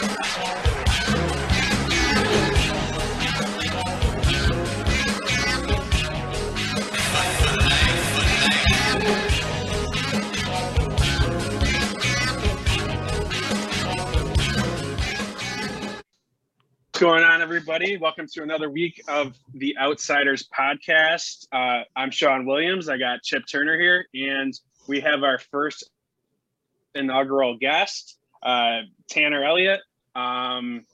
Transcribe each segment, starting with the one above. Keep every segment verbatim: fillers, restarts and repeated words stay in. What's going on, everybody? Welcome to another week of the Outsiders podcast. Uh, I'm Sean Williams. I got Chip Turner here, and we have our first inaugural guest, uh, Tanner Elliott. Um,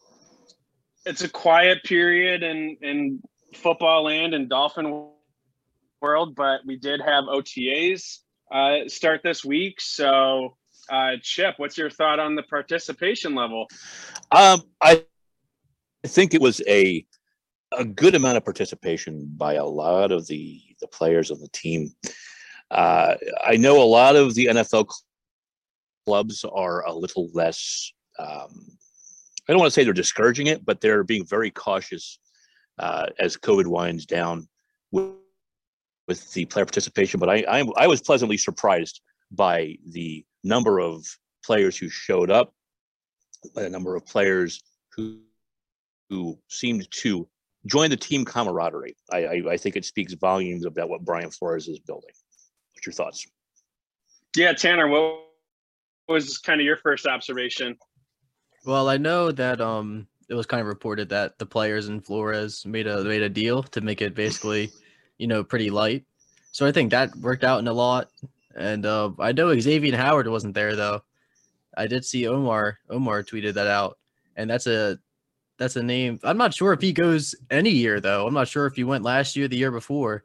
it's a quiet period in, in football land and Dolphin world, but we did have O T As uh, start this week. So, uh, Chip, what's your thought on the participation level? Um, I I think it was a a good amount of participation by a lot of the, the players on the team. Uh, I know a lot of the N F L clubs are a little less, um, I don't want to say they're discouraging it, but they're being very cautious uh, as COVID winds down with, with the player participation. But I, I, I was pleasantly surprised by the number of players who showed up, by the number of players who who seemed to join the team camaraderie. I, I, I think it speaks volumes about what Brian Flores is building. What's your thoughts? Yeah, Tanner, what was kind of your first observation? Well, I know that um, it was kind of reported that the players and Flores made a made a deal to make it basically, you know, pretty light. So I think that worked out in a lot. And uh, I know Xavier Howard wasn't there, though. I did see Omar. Omar tweeted that out, and that's a That's a name. I'm not sure if he goes any year, though. I'm not sure if he went last year, the year before.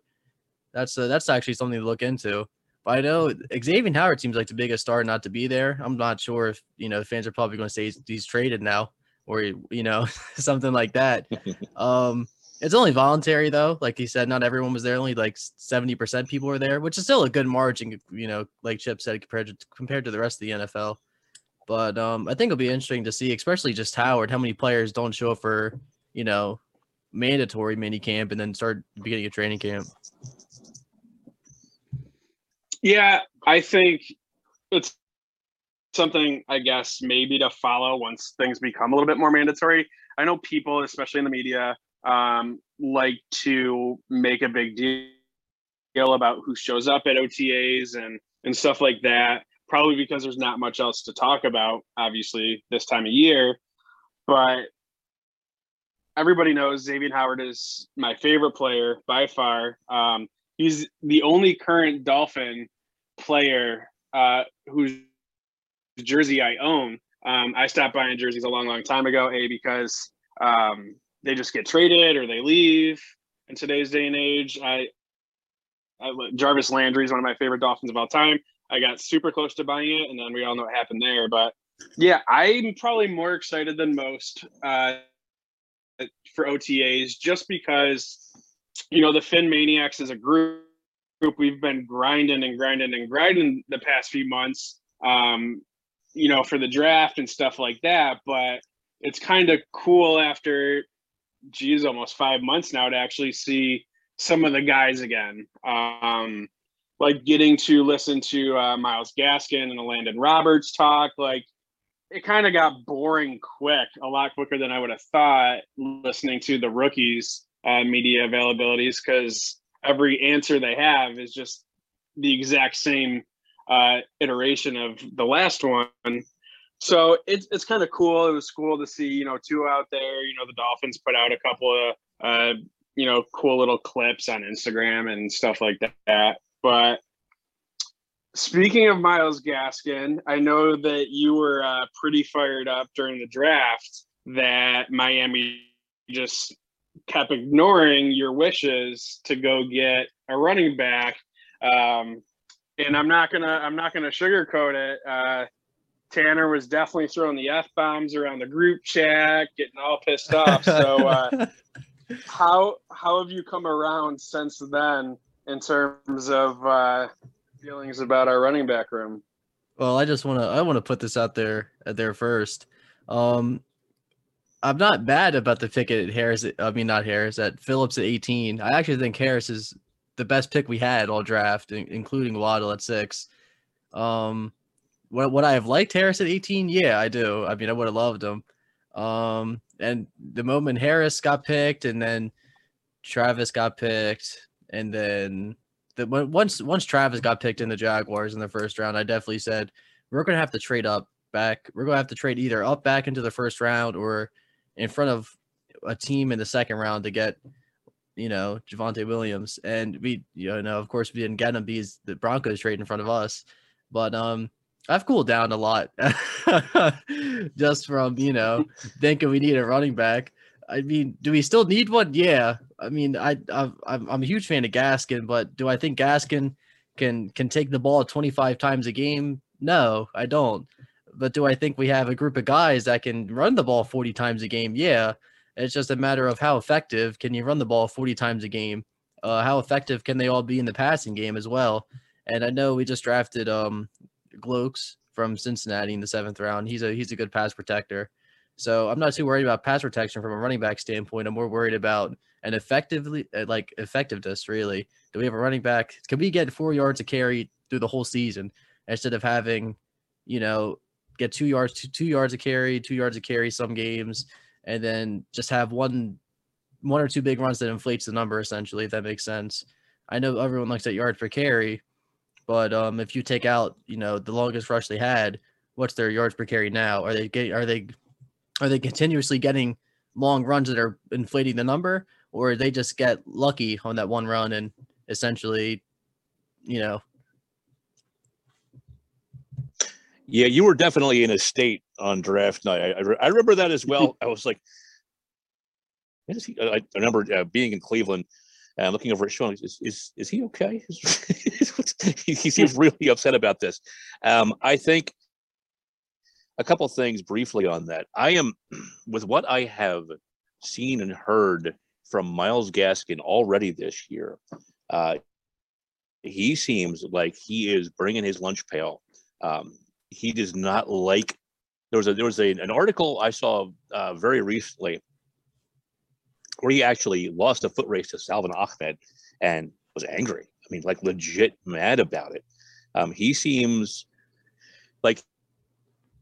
That's uh, that's actually something to look into. But I know Xavier Howard seems like the biggest star not to be there. I'm not sure if, you know, fans are probably going to say he's, he's traded now or, you know, something like that. um, it's only voluntary, though. Like he said, not everyone was there. Only like seventy percent people were there, which is still a good margin, you know, like Chip said, compared to, compared to the rest of the N F L. But um, I think it'll be interesting to see, especially just Howard, how many players don't show up for, you know, mandatory mini camp and then start beginning a training camp. Yeah, I think it's something, I guess, maybe to follow once things become a little bit more mandatory. I know people, especially in the media, um, like to make a big deal about who shows up at O T As and, and stuff like that. Probably because there's not much else to talk about, obviously, this time of year. But everybody knows Xavier Howard is my favorite player by far. Um, he's the only current Dolphin player uh, whose jersey I own. Um, I stopped buying jerseys a long, long time ago, A, because um, they just get traded or they leave in today's day and age. I, I Jarvis Landry is one of my favorite Dolphins of all time. I got super close to buying it, and then we all know what happened there. But, yeah, I'm probably more excited than most uh, for O T As just because, you know, the Fin Maniacs as a group, we've been grinding and grinding and grinding the past few months, um, you know, for the draft and stuff like that. But it's kind of cool after, geez, almost five months now to actually see some of the guys again. Um Like getting to listen to uh, Myles Gaskin and the Landon Roberts talk, like it kind of got boring quick, a lot quicker than I would have thought listening to the rookies' uh, media availabilities, because every answer they have is just the exact same uh, iteration of the last one. So it, it's kind of cool. It was cool to see, you know, two out there. You know, the Dolphins put out a couple of, uh, you know, cool little clips on Instagram and stuff like that. But speaking of Myles Gaskin, I know that you were uh, pretty fired up during the draft that Miami just kept ignoring your wishes to go get a running back. Um, and I'm not gonna I'm not gonna sugarcoat it. Uh, Tanner was definitely throwing the F-bombs around the group chat, getting all pissed off. So uh, how how have you come around since then in terms of uh, feelings about our running back room? Well, I just want to I want to put this out there uh, there first. Um, I'm not bad about the pick at Harris. I mean, not Harris, at Phillips at eighteen. I actually think Harris is the best pick we had all draft, in, including Waddle at six. Um, what would I have liked Harris at eighteen? Yeah, I do. I mean, I would have loved him. Um, and the moment Harris got picked, and then Travis got picked, and then the once once Travis got picked in the Jaguars in the first round, I definitely said we're gonna have to trade up back. We're gonna have to trade either up back into the first round or in front of a team in the second round to get, you know, Javonte Williams. And we, you know, of course we didn't get him because the Broncos trade in front of us. But um, I've cooled down a lot just from, you know, thinking we need a running back. I mean, do we still need one? Yeah. I mean, I, I've, I'm I'm a huge fan of Gaskin, but do I think Gaskin can can take the ball twenty-five times a game? No, I don't. But do I think we have a group of guys that can run the ball forty times a game? Yeah. It's just a matter of how effective can you run the ball forty times a game? Uh, how effective can they all be in the passing game as well? And I know we just drafted um, Gloaks from Cincinnati in the seventh round. He's a he's a good pass protector. So I'm not too worried about pass protection from a running back standpoint. I'm more worried about an effectively like effectiveness, really. Do we have a running back? Can we get four yards a carry through the whole season instead of having, you know, get two yards, two, two yards a carry, two yards a carry some games, and then just have one one or two big runs that inflates the number, essentially, if that makes sense. I know everyone looks at yards per carry, but um, if you take out, you know, the longest rush they had, what's their yards per carry now? Are they get, are they are they continuously getting long runs that are inflating the number, or they just get lucky on that one run and essentially, you know? Yeah, you were definitely in a state on draft night. I, I, re- I remember that as well. I was like, what is he? I, I remember uh, being in Cleveland and uh, looking over at Sean. Is is, is he okay? he, he seems really upset about this. Um, I think a couple things briefly on that. I am, with what I have seen and heard from Myles Gaskin already this year, uh, he seems like he is bringing his lunch pail. Um, he does not like There was a there was a, an article I saw uh, very recently where he actually lost a foot race to Salvon Ahmed and was angry. I mean, like legit mad about it. Um, he seems like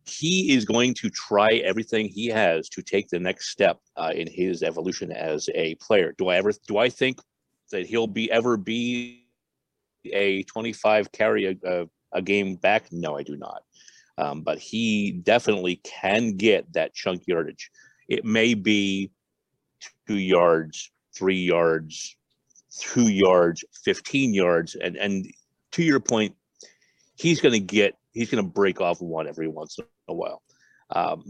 he is going to try everything he has to take the next step uh, in his evolution as a player. Do I ever do I think that he'll be ever be a twenty-five carry a, a, a game back? No, I do not. Um, but he definitely can get that chunk yardage. It may be two yards, three yards, two yards, fifteen yards. And, and to your point, he's going to get, he's going to break off one every once in a while. Um,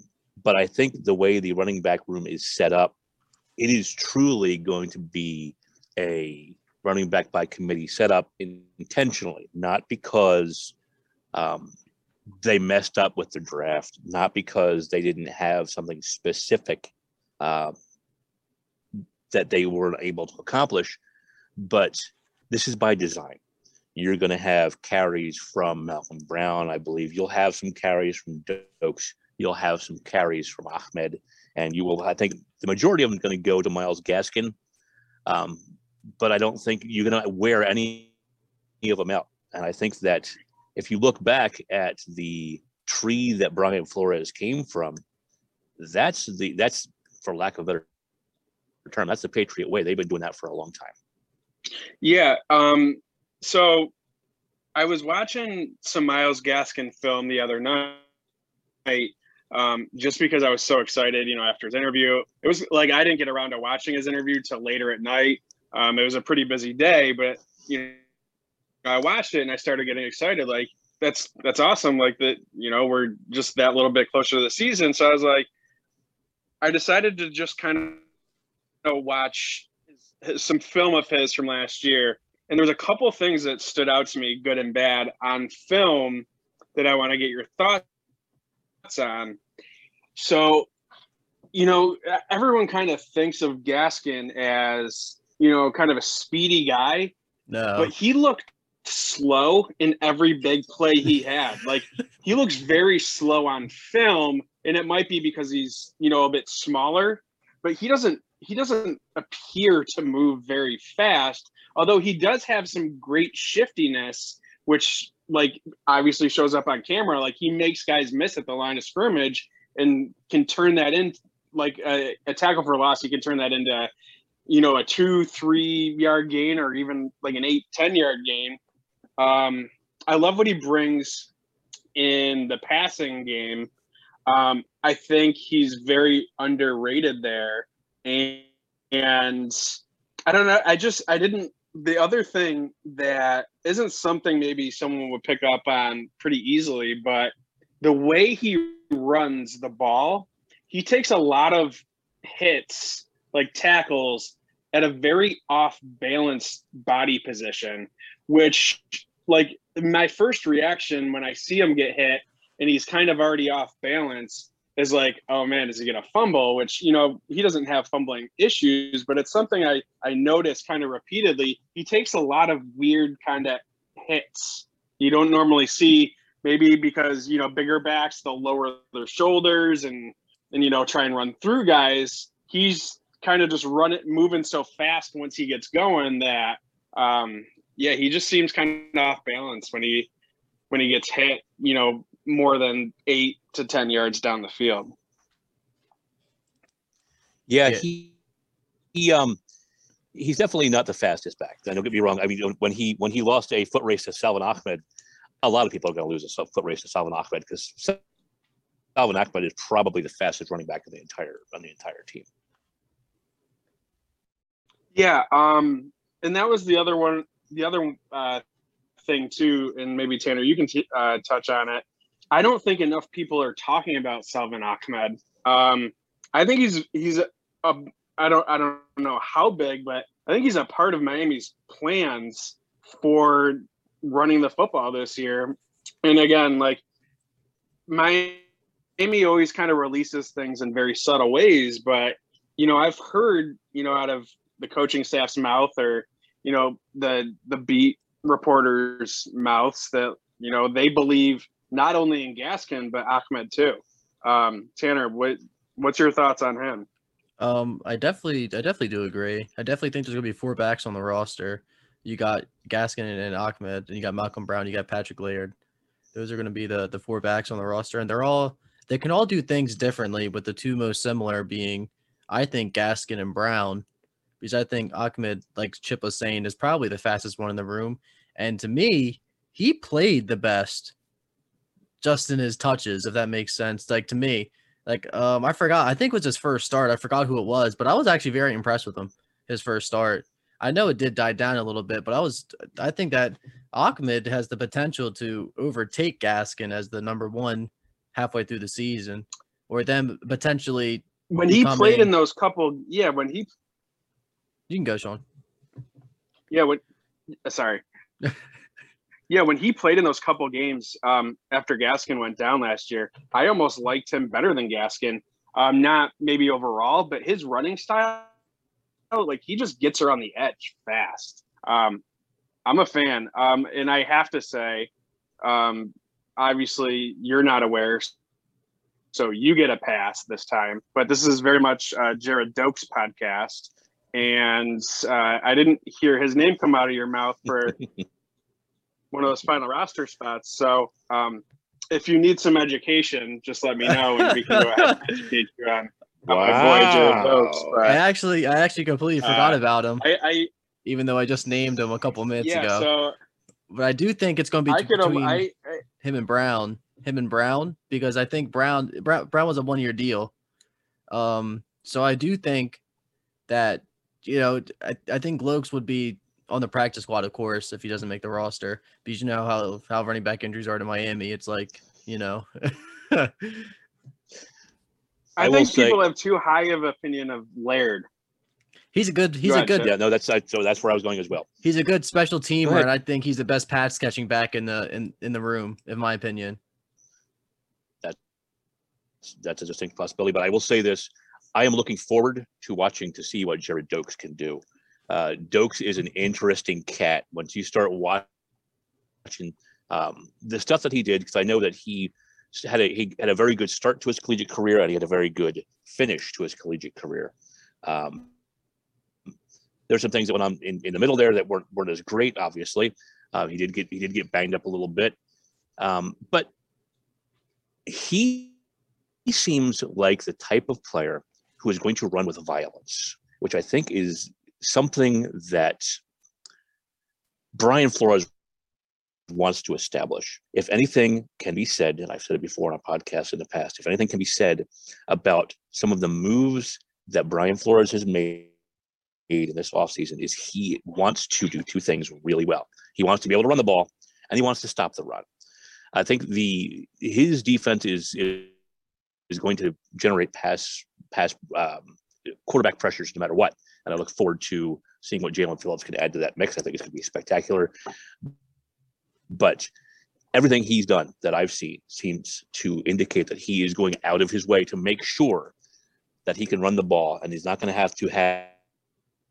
but I think the way the running back room is set up, it is truly going to be a running back by committee set up in, intentionally, not because, um, they messed up with the draft, not because they didn't have something specific uh, that they weren't able to accomplish, but this is by design. You're going to have carries from Malcolm Brown, I believe. You'll have some carries from Doaks. You'll have some carries from Ahmed, and you will. I think the majority of them are going to go to Myles Gaskin, um, but I don't think you're going to wear any of them out. And I think that if you look back at the tree that Brian Flores came from, that's the that's for lack of a better term, that's the Patriot way. They've been doing that for a long time. Yeah. Um, so I was watching some Myles Gaskin film the other night, um, just because I was so excited, you know, after his interview. It was like I didn't get around to watching his interview till later at night. Um, it was a pretty busy day, but you know, I watched it and I started getting excited. Like that's, that's awesome. Like that, you know, we're just that little bit closer to the season. So I was like, I decided to just kind of you know, watch his, his, some film of his from last year. And there was a couple things that stood out to me, good and bad, on film that I want to get your thoughts on. So, you know, everyone kind of thinks of Gaskin as, you know, kind of a speedy guy, no, but he looked slow in every big play he had. Like he looks very slow on film, and it might be because he's, you know, a bit smaller, but he doesn't he doesn't appear to move very fast, although he does have some great shiftiness, which like obviously shows up on camera. Like he makes guys miss at the line of scrimmage and can turn that in like a, a tackle for loss, you can turn that into, you know, a two, three yard gain, or even like an eight, ten yard gain. Um, I love what he brings in the passing game. Um, I think he's very underrated there. And, and I don't know. I just, I didn't, the other thing that isn't something maybe someone would pick up on pretty easily, but the way he runs the ball, he takes a lot of hits, like tackles, at a very off-balance body position, which, like, my first reaction when I see him get hit and he's kind of already off balance is like, oh, man, is he going to fumble? Which, you know, he doesn't have fumbling issues, but it's something I, I noticed kind of repeatedly. He takes a lot of weird kind of hits you don't normally see, maybe because, you know, bigger backs, they'll lower their shoulders and, and you know, try and run through guys. He's kind of just run it, moving so fast once he gets going that, um, yeah, he just seems kind of off balance when he when he gets hit, you know, more than eight to ten yards down the field. Yeah, yeah. he he um he's definitely not the fastest back. Don't get me wrong. I mean, when he when he lost a foot race to Salvon Ahmed, a lot of people are going to lose a foot race to Salvon Ahmed because Salvon Ahmed is probably the fastest running back of the entire on the entire team. Yeah, um, and that was the other one. The other uh, thing too, and maybe Tanner, you can t- uh, touch on it. I don't think enough people are talking about Salvon Ahmed. Um, I think he's he's a, a I don't I don't know how big, but I think he's a part of Miami's plans for running the football this year. And again, like Miami always kind of releases things in very subtle ways, but you know I've heard you know out of the coaching staff's mouth or you know, the the beat reporters' mouths that, you know, they believe not only in Gaskin, but Ahmed too. Um, Tanner, what what's your thoughts on him? Um, I definitely I definitely do agree. I definitely think there's going to be four backs on the roster. You got Gaskin and, and Ahmed, and you got Malcolm Brown, you got Patrick Laird. Those are going to be the, the four backs on the roster, and they're all they can all do things differently, but the two most similar being, I think, Gaskin and Brown. Because I think Ahmed, like Chip was saying, is probably the fastest one in the room. And to me, he played the best just in his touches, if that makes sense. Like, to me, like, um, I forgot. I think it was his first start. I forgot who it was, but I was actually very impressed with him, his first start. I know it did die down a little bit, but I was, I think that Ahmed has the potential to overtake Gaskin as the number one halfway through the season, or them potentially. When becoming, he played in those couple, yeah, when he. You can go, Sean. Yeah, when, sorry. yeah, when he played in those couple games um, after Gaskin went down last year, I almost liked him better than Gaskin. Um, not maybe overall, but his running style, like he just gets around the edge fast. Um, I'm a fan. Um, and I have to say, um, obviously you're not aware, so you get a pass this time. But this is very much uh, Jared Doaks' podcast. And uh, I didn't hear his name come out of your mouth for one of those final roster spots. So um, if you need some education, just let me know, and we can go ahead and educate you on my wow. boy, Jared Doaks. I actually, I actually completely forgot uh, about him. I, I even though I just named him a couple minutes yeah, ago. So but I do think it's going to be I between could, I, I, him and Brown, him and Brown, because I think Brown, Brown, Brown was a one-year deal. Um, so I do think that. You know, I, I think Gloaks would be on the practice squad, of course, if he doesn't make the roster. Because you know how, how running back injuries are to Miami. It's like, you know. I, I think say, people have too high of an opinion of Laird. He's a good – he's go a ahead, good – Yeah, no, that's so that's where I was going as well. He's a good special teamer, and I think he's the best pass catching back in the in, in the room, in my opinion. That, that's a distinct possibility, but I will say this. I am looking forward to watching to see what Jared Doaks can do. Uh, Doaks is an interesting cat. Once you start watching um, the stuff that he did, because I know that he had a he had a very good start to his collegiate career, and he had a very good finish to his collegiate career. Um, there's some things that went on in, in the middle there that weren't weren't as great. Obviously, uh, he did get he did get banged up a little bit, um, but he he seems like the type of player who is going to run with violence, which I think is something that Brian Flores wants to establish. If anything can be said, and I've said it before on a podcast in the past, if anything can be said about some of the moves that Brian Flores has made in this offseason, is he wants to do two things really well. He wants to be able to run the ball, and he wants to stop the run. I think the his defense is is going to generate pass pass um, quarterback pressures no matter what, and I look forward to seeing what Jalen Phillips can add to that mix. I think it's going to be spectacular. But everything he's done that I've seen seems to indicate that he is going out of his way to make sure that he can run the ball, and he's not going to have to have,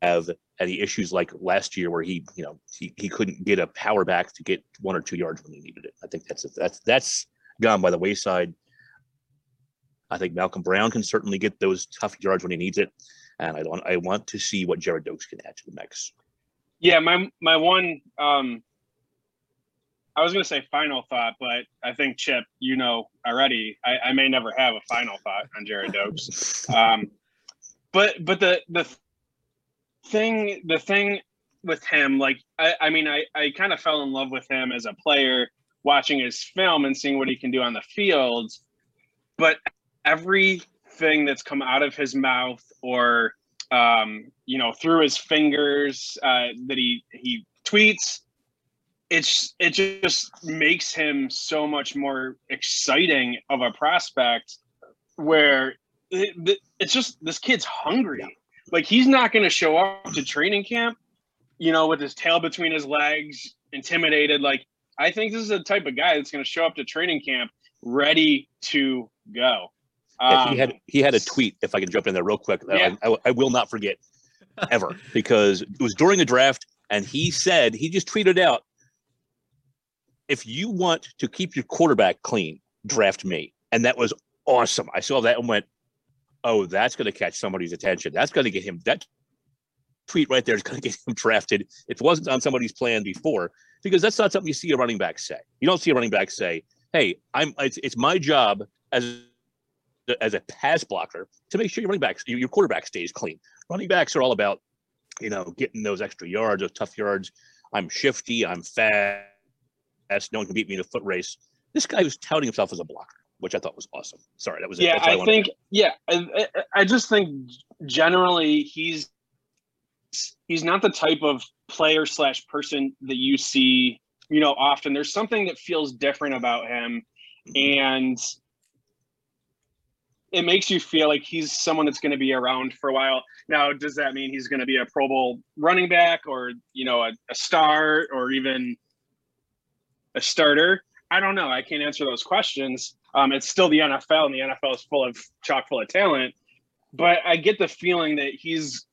have any issues like last year where he, you know, he, he couldn't get a power back to get one or two yards when he needed it. I think that's that's that's gone by the wayside. I think Malcolm Brown can certainly get those tough yards when he needs it, and I don't. I want to see what Jared Doaks can add to the mix. Yeah, my my one. Um... I was going to say final thought, but I think, Chip, you know already, I, I may never have a final thought on Jared Doaks. Um, but but the the thing the thing with him, like, I, I mean, I, I kind of fell in love with him as a player, watching his film and seeing what he can do on the field. But everything that's come out of his mouth or, um, you know, through his fingers uh, that he, he tweets – It's it just makes him so much more exciting of a prospect, where it, it's just this kid's hungry. Like, he's not going to show up to training camp, you know, with his tail between his legs, intimidated. Like, I think this is the type of guy that's going to show up to training camp ready to go. Um, yeah, he had he had a tweet, if I can jump in there real quick, that yeah. I, I, I will not forget ever, because it was during the draft, and he said, he just tweeted out, "If you want to keep your quarterback clean, draft me." And that was awesome. I saw that and went, oh, that's going to catch somebody's attention. That's going to get him. That tweet right there is going to get him drafted. It wasn't on somebody's plan before, because that's not something you see a running back say. You don't see a running back say, hey, I'm. It's, it's my job as, as a pass blocker to make sure your running backs, your quarterback stays clean. Running backs are all about, you know, getting those extra yards, those tough yards. I'm shifty. I'm fast. No one can beat me in a foot race. This guy was touting himself as a blocker, which I thought was awesome. Sorry, that was yeah, it. I, I think, to... yeah, I, I just think generally he's he's not the type of player slash person that you see, you know, often. There's something that feels different about him, mm-hmm. and it makes you feel like he's someone that's going to be around for a while. Now, does that mean he's going to be a Pro Bowl running back, or, you know, a, a star, or even – a starter? I don't know. I can't answer those questions. Um, it's still the N F L, and the N F L is full of chock full of talent. But I get the feeling that he's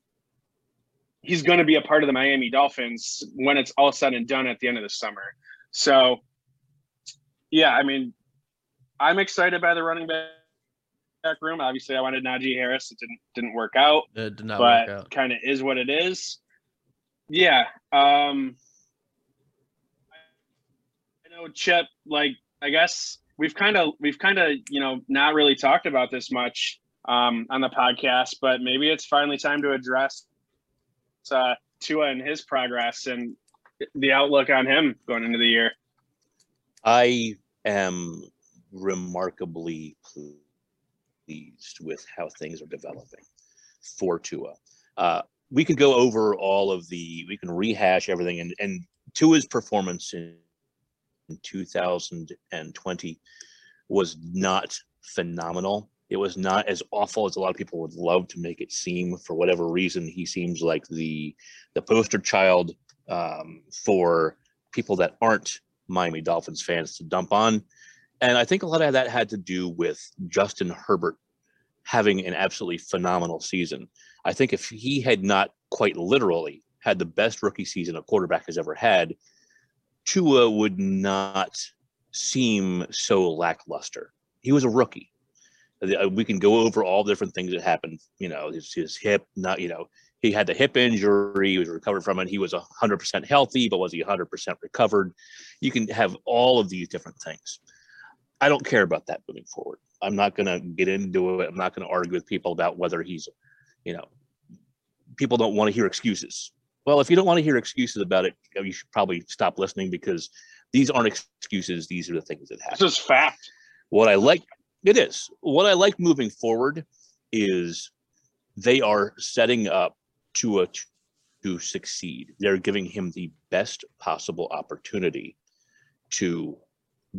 he's going to be a part of the Miami Dolphins when it's all said and done at the end of the summer. So, yeah, I mean, I'm excited by the running back room. Obviously, I wanted Najee Harris. It didn't didn't work out. It did not work out. But kind of is what it is. Yeah. Um, Chip, like, I guess we've kind of we've kind of you know not really talked about this much um on the podcast, but maybe it's finally time to address uh Tua and his progress and the outlook on him going into the year. I am remarkably pleased with how things are developing for Tua. Uh we can go over all of the we can rehash everything, and and Tua's performance in In two thousand twenty was not phenomenal. It was not as awful as a lot of people would love to make it seem. For whatever reason, he seems like the the poster child um, for people that aren't Miami Dolphins fans to dump on. And I think a lot of that had to do with Justin Herbert having an absolutely phenomenal season. I think if he had not quite literally had the best rookie season a quarterback has ever had, Tua would not seem so lackluster. He was a rookie. We can go over all the different things that happened. You know, his, his hip, not, you know, he had the hip injury. He was recovered from it. He was one hundred percent healthy, but was he one hundred percent recovered? You can have all of these different things. I don't care about that moving forward. I'm not going to get into it. I'm not going to argue with people about whether he's, you know, people don't want to hear excuses. Well, if you don't want to hear excuses about it, you should probably stop listening, because these aren't excuses. These are the things that happen. This is fact. What I like, it is. What I like moving forward is they are setting up Tua to succeed. They're giving him the best possible opportunity to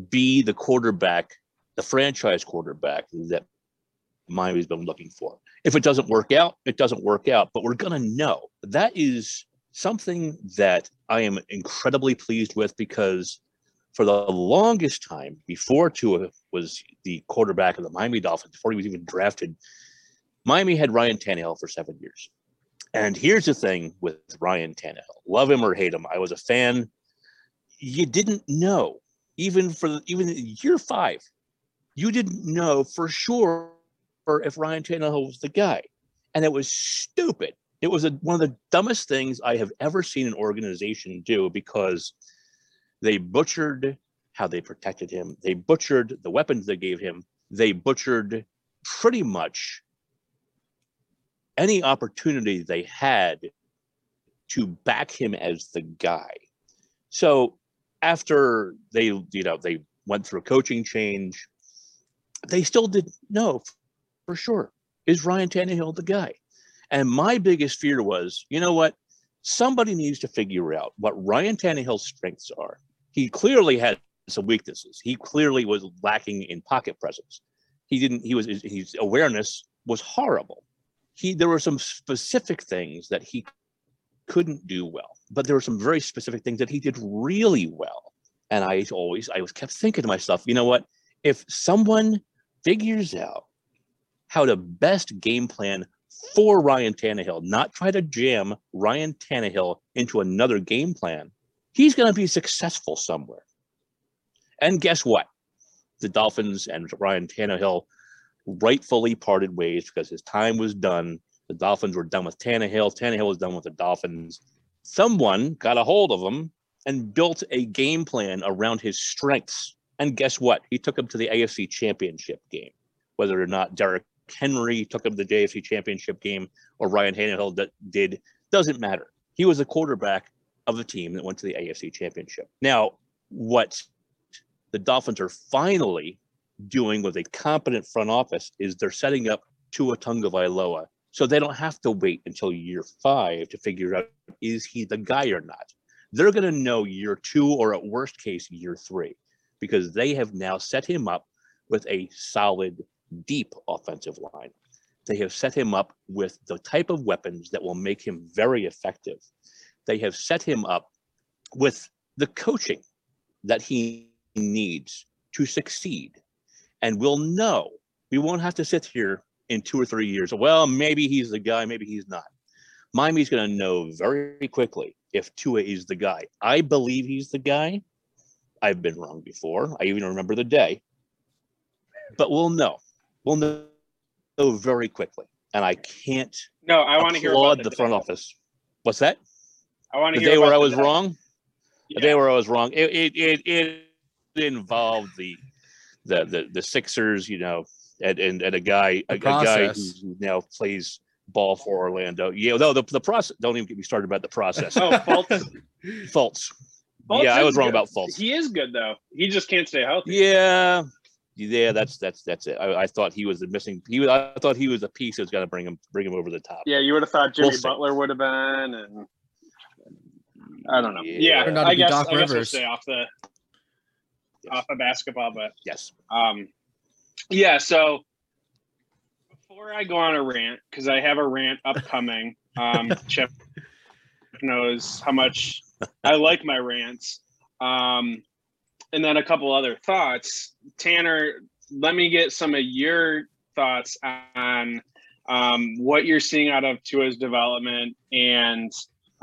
be the quarterback, the franchise quarterback that Miami's been looking for. If it doesn't work out, it doesn't work out, but we're going to know. That is something that I am incredibly pleased with, because for the longest time, before Tua was the quarterback of the Miami Dolphins, before he was even drafted, Miami had Ryan Tannehill for seven years. And here's the thing with Ryan Tannehill, love him or hate him, I was a fan. You didn't know, even for even year five, you didn't know for sure if Ryan Tannehill was the guy. And it was stupid. It was a, one of the dumbest things I have ever seen an organization do, because they butchered how they protected him. They butchered the weapons they gave him. They butchered pretty much any opportunity they had to back him as the guy. So after they, you know, they went through a coaching change, they still didn't know for sure, is Ryan Tannehill the guy? And my biggest fear was, you know what? Somebody needs to figure out what Ryan Tannehill's strengths are. He clearly had some weaknesses. He clearly was lacking in pocket presence. He didn't, he was, his, his awareness was horrible. He, there were some specific things that he couldn't do well, but there were some very specific things that he did really well. And I always, I was kept thinking to myself, you know what? If someone figures out how to best game plan for Ryan Tannehill, not try to jam Ryan Tannehill into another game plan, he's going to be successful somewhere. And guess what? The Dolphins and Ryan Tannehill rightfully parted ways, because his time was done. The Dolphins were done with Tannehill. Tannehill was done with the Dolphins. Someone got a hold of him and built a game plan around his strengths. And guess what? He took him to the A F C Championship game. Whether or not Derrick Henry took him to the A F C Championship game or Ryan Tannehill did, doesn't matter. He was the quarterback of the team that went to the A F C Championship. Now, what the Dolphins are finally doing with a competent front office is they're setting up Tua Tagovailoa, so they don't have to wait until year five to figure out, is he the guy or not? They're going to know year two, or at worst case, year three, because they have now set him up with a solid, deep offensive line. They have set him up with the type of weapons that will make him very effective. They have set him up with the coaching that he needs to succeed. And we'll know. We won't have to sit here in two or three years. Well, maybe he's the guy, maybe he's not. Miami's going to know very quickly if Tua is the guy. I believe he's the guy. I've been wrong before. I even remember the day. But we'll know. We'll know very quickly. And I can't no, I want to hear about the, the front office. What's that? I want to hear about the day where I was wrong. The day where I was wrong. It it it, it involved the The, the the Sixers, you know, and and, and a guy a, a guy who now plays ball for Orlando. Yeah, no, the the process. Don't even get me started about the process. Oh, Fultz. Fultz. Fultz. Yeah, I was wrong good. about Fultz. He is good though. He just can't stay healthy. Yeah, yeah, that's that's that's it. I, I thought he was the missing. He was, I thought he was a piece that was going to bring him bring him over the top. Yeah, you would have thought Jimmy we'll Butler would have been, and I don't know. Yeah, yeah. I, guess, I guess we'll stay off the. off of basketball, but yes. Um, yeah, so before I go on a rant, because I have a rant upcoming, um, Chip knows how much I like my rants. Um, and then a couple other thoughts. Tanner, let me get some of your thoughts on um, what you're seeing out of Tua's development and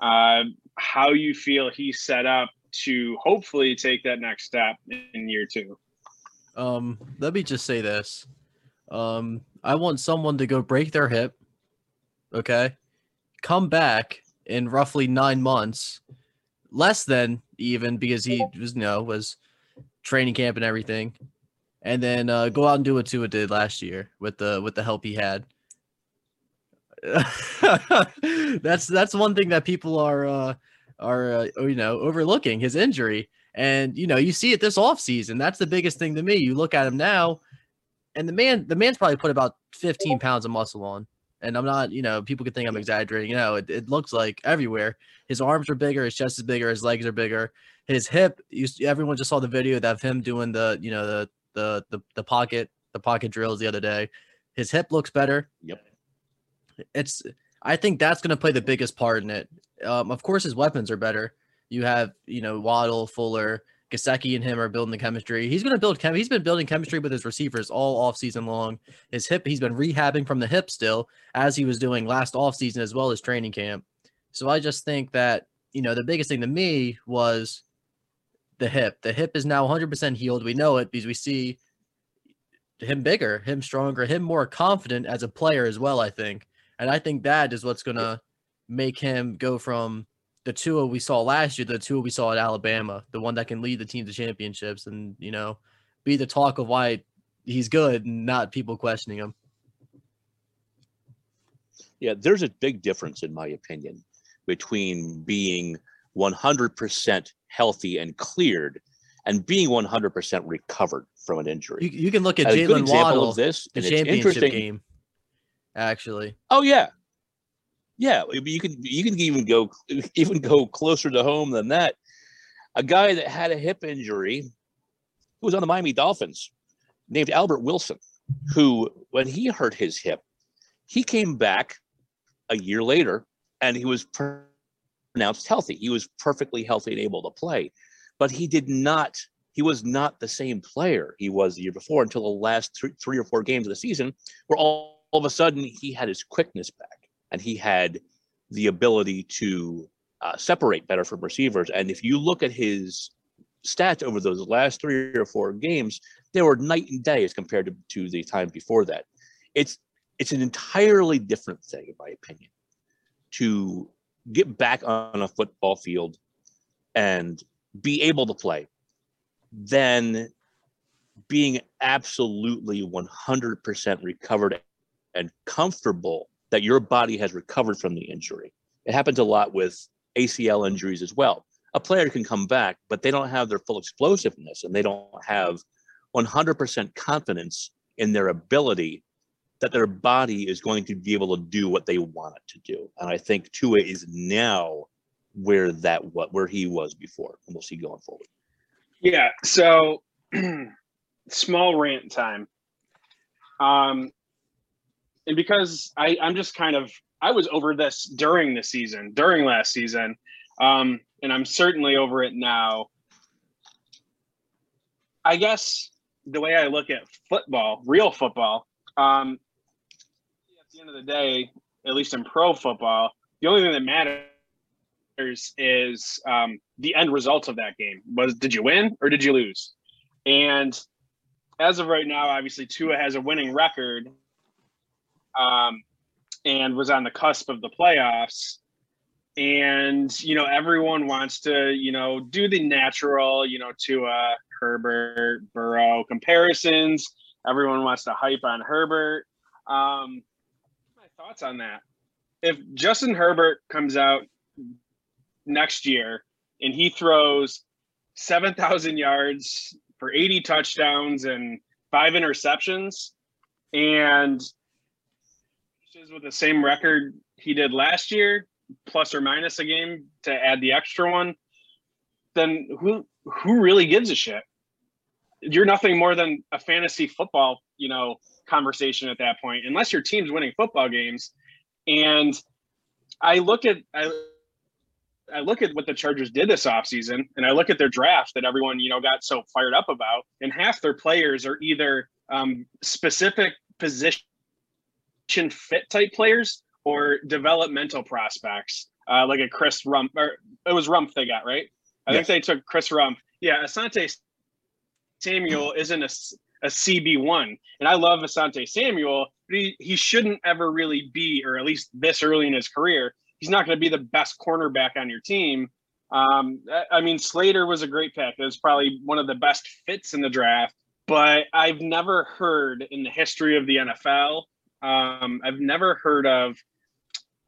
uh, how you feel he's set up to hopefully take that next step in year two. Um, let me just say this. Um, I want someone to go break their hip, okay, come back in roughly nine months, less than even, because he was, you know, was training camp and everything, and then uh, go out and do what Tua did last year with the with the help he had. that's that's one thing that people are uh, are uh, you know overlooking, his injury. And you know, you see it this offseason. That's the biggest thing to me. You look at him now, and the man the man's probably put about fifteen pounds of muscle on. And I'm not, you know, people could think I'm exaggerating. You know, it, it looks like everywhere. His arms are bigger. His chest is bigger. His legs are bigger. His hip. You, everyone just saw the video of him doing the, you know, the the the the pocket the pocket drills the other day. His hip looks better. Yep. It's. I think that's going to play the biggest part in it. Um, of course, his weapons are better. You have, you know, Waddle, Fuller, Gesicki, and him are building the chemistry. He's going to build chem- – he's been building chemistry with his receivers all offseason long. His hip – he's been rehabbing from the hip still, as he was doing last offseason as well as training camp. So I just think that, you know, the biggest thing to me was the hip. The hip is now one hundred percent healed. We know it because we see him bigger, him stronger, him more confident as a player as well, I think. And I think that is what's going to make him go from – the Tua we saw last year, the Tua we saw at Alabama, the one that can lead the team to championships and, you know, be the talk of why he's good and not people questioning him. Yeah, there's a big difference, in my opinion, between being one hundred percent healthy and cleared and being one hundred percent recovered from an injury. You, you can look at and Jalen Waddle, of this, the championship game, actually. Oh, yeah. Yeah, you can you can even go even go closer to home than that. A guy that had a hip injury, who was on the Miami Dolphins, named Albert Wilson, who, when he hurt his hip, he came back a year later and he was pronounced healthy. He was perfectly healthy and able to play, but he did not. He was not the same player he was the year before until the last th- three or four games of the season, where all, all of a sudden he had his quickness back. And he had the ability to uh, separate better from receivers. And if you look at his stats over those last three or four games, they were night and day as compared to, to the time before that. It's it's an entirely different thing, in my opinion, to get back on a football field and be able to play than being absolutely one hundred percent recovered and comfortable that your body has recovered from the injury. It happens a lot with A C L injuries as well. A player can come back, but they don't have their full explosiveness and they don't have one hundred percent confidence in their ability that their body is going to be able to do what they want it to do. And I think Tua is now where that what where he was before, and we'll see going forward. Yeah, so small rant time. Um And because I, I'm just kind of – I was over this during the season, during last season, um, and I'm certainly over it now. I guess the way I look at football, real football, um, at the end of the day, at least in pro football, the only thing that matters is um, the end results of that game. Was did you win or did you lose? And as of right now, obviously Tua has a winning record – Um, and was on the cusp of the playoffs, and, you know, everyone wants to, you know, do the natural, you know, Tua, Herbert, Burrow comparisons. Everyone wants to hype on Herbert. Um, my thoughts on that. If Justin Herbert comes out next year and he throws seven thousand yards for eighty touchdowns and five interceptions, and with the same record he did last year, plus or minus a game to add the extra one, then who who really gives a shit? You're nothing more than a fantasy football, you know, conversation at that point, unless your team's winning football games. And I look at I, I look at what the Chargers did this offseason, and I look at their draft that everyone, you know, got so fired up about, and half their players are either um, specific positions fit type players or developmental prospects, uh, like a Chris Rump, or it was Rump they got, right? I yes. think they took Chris Rump. Yeah, Asante Samuel isn't a, a C B one, and I love Asante Samuel, but he, he shouldn't ever really be, or at least this early in his career, he's not going to be the best cornerback on your team. Um, I mean, Slater was a great pick. It was probably one of the best fits in the draft. But I've never heard in the history of the N F L, um, I've never heard of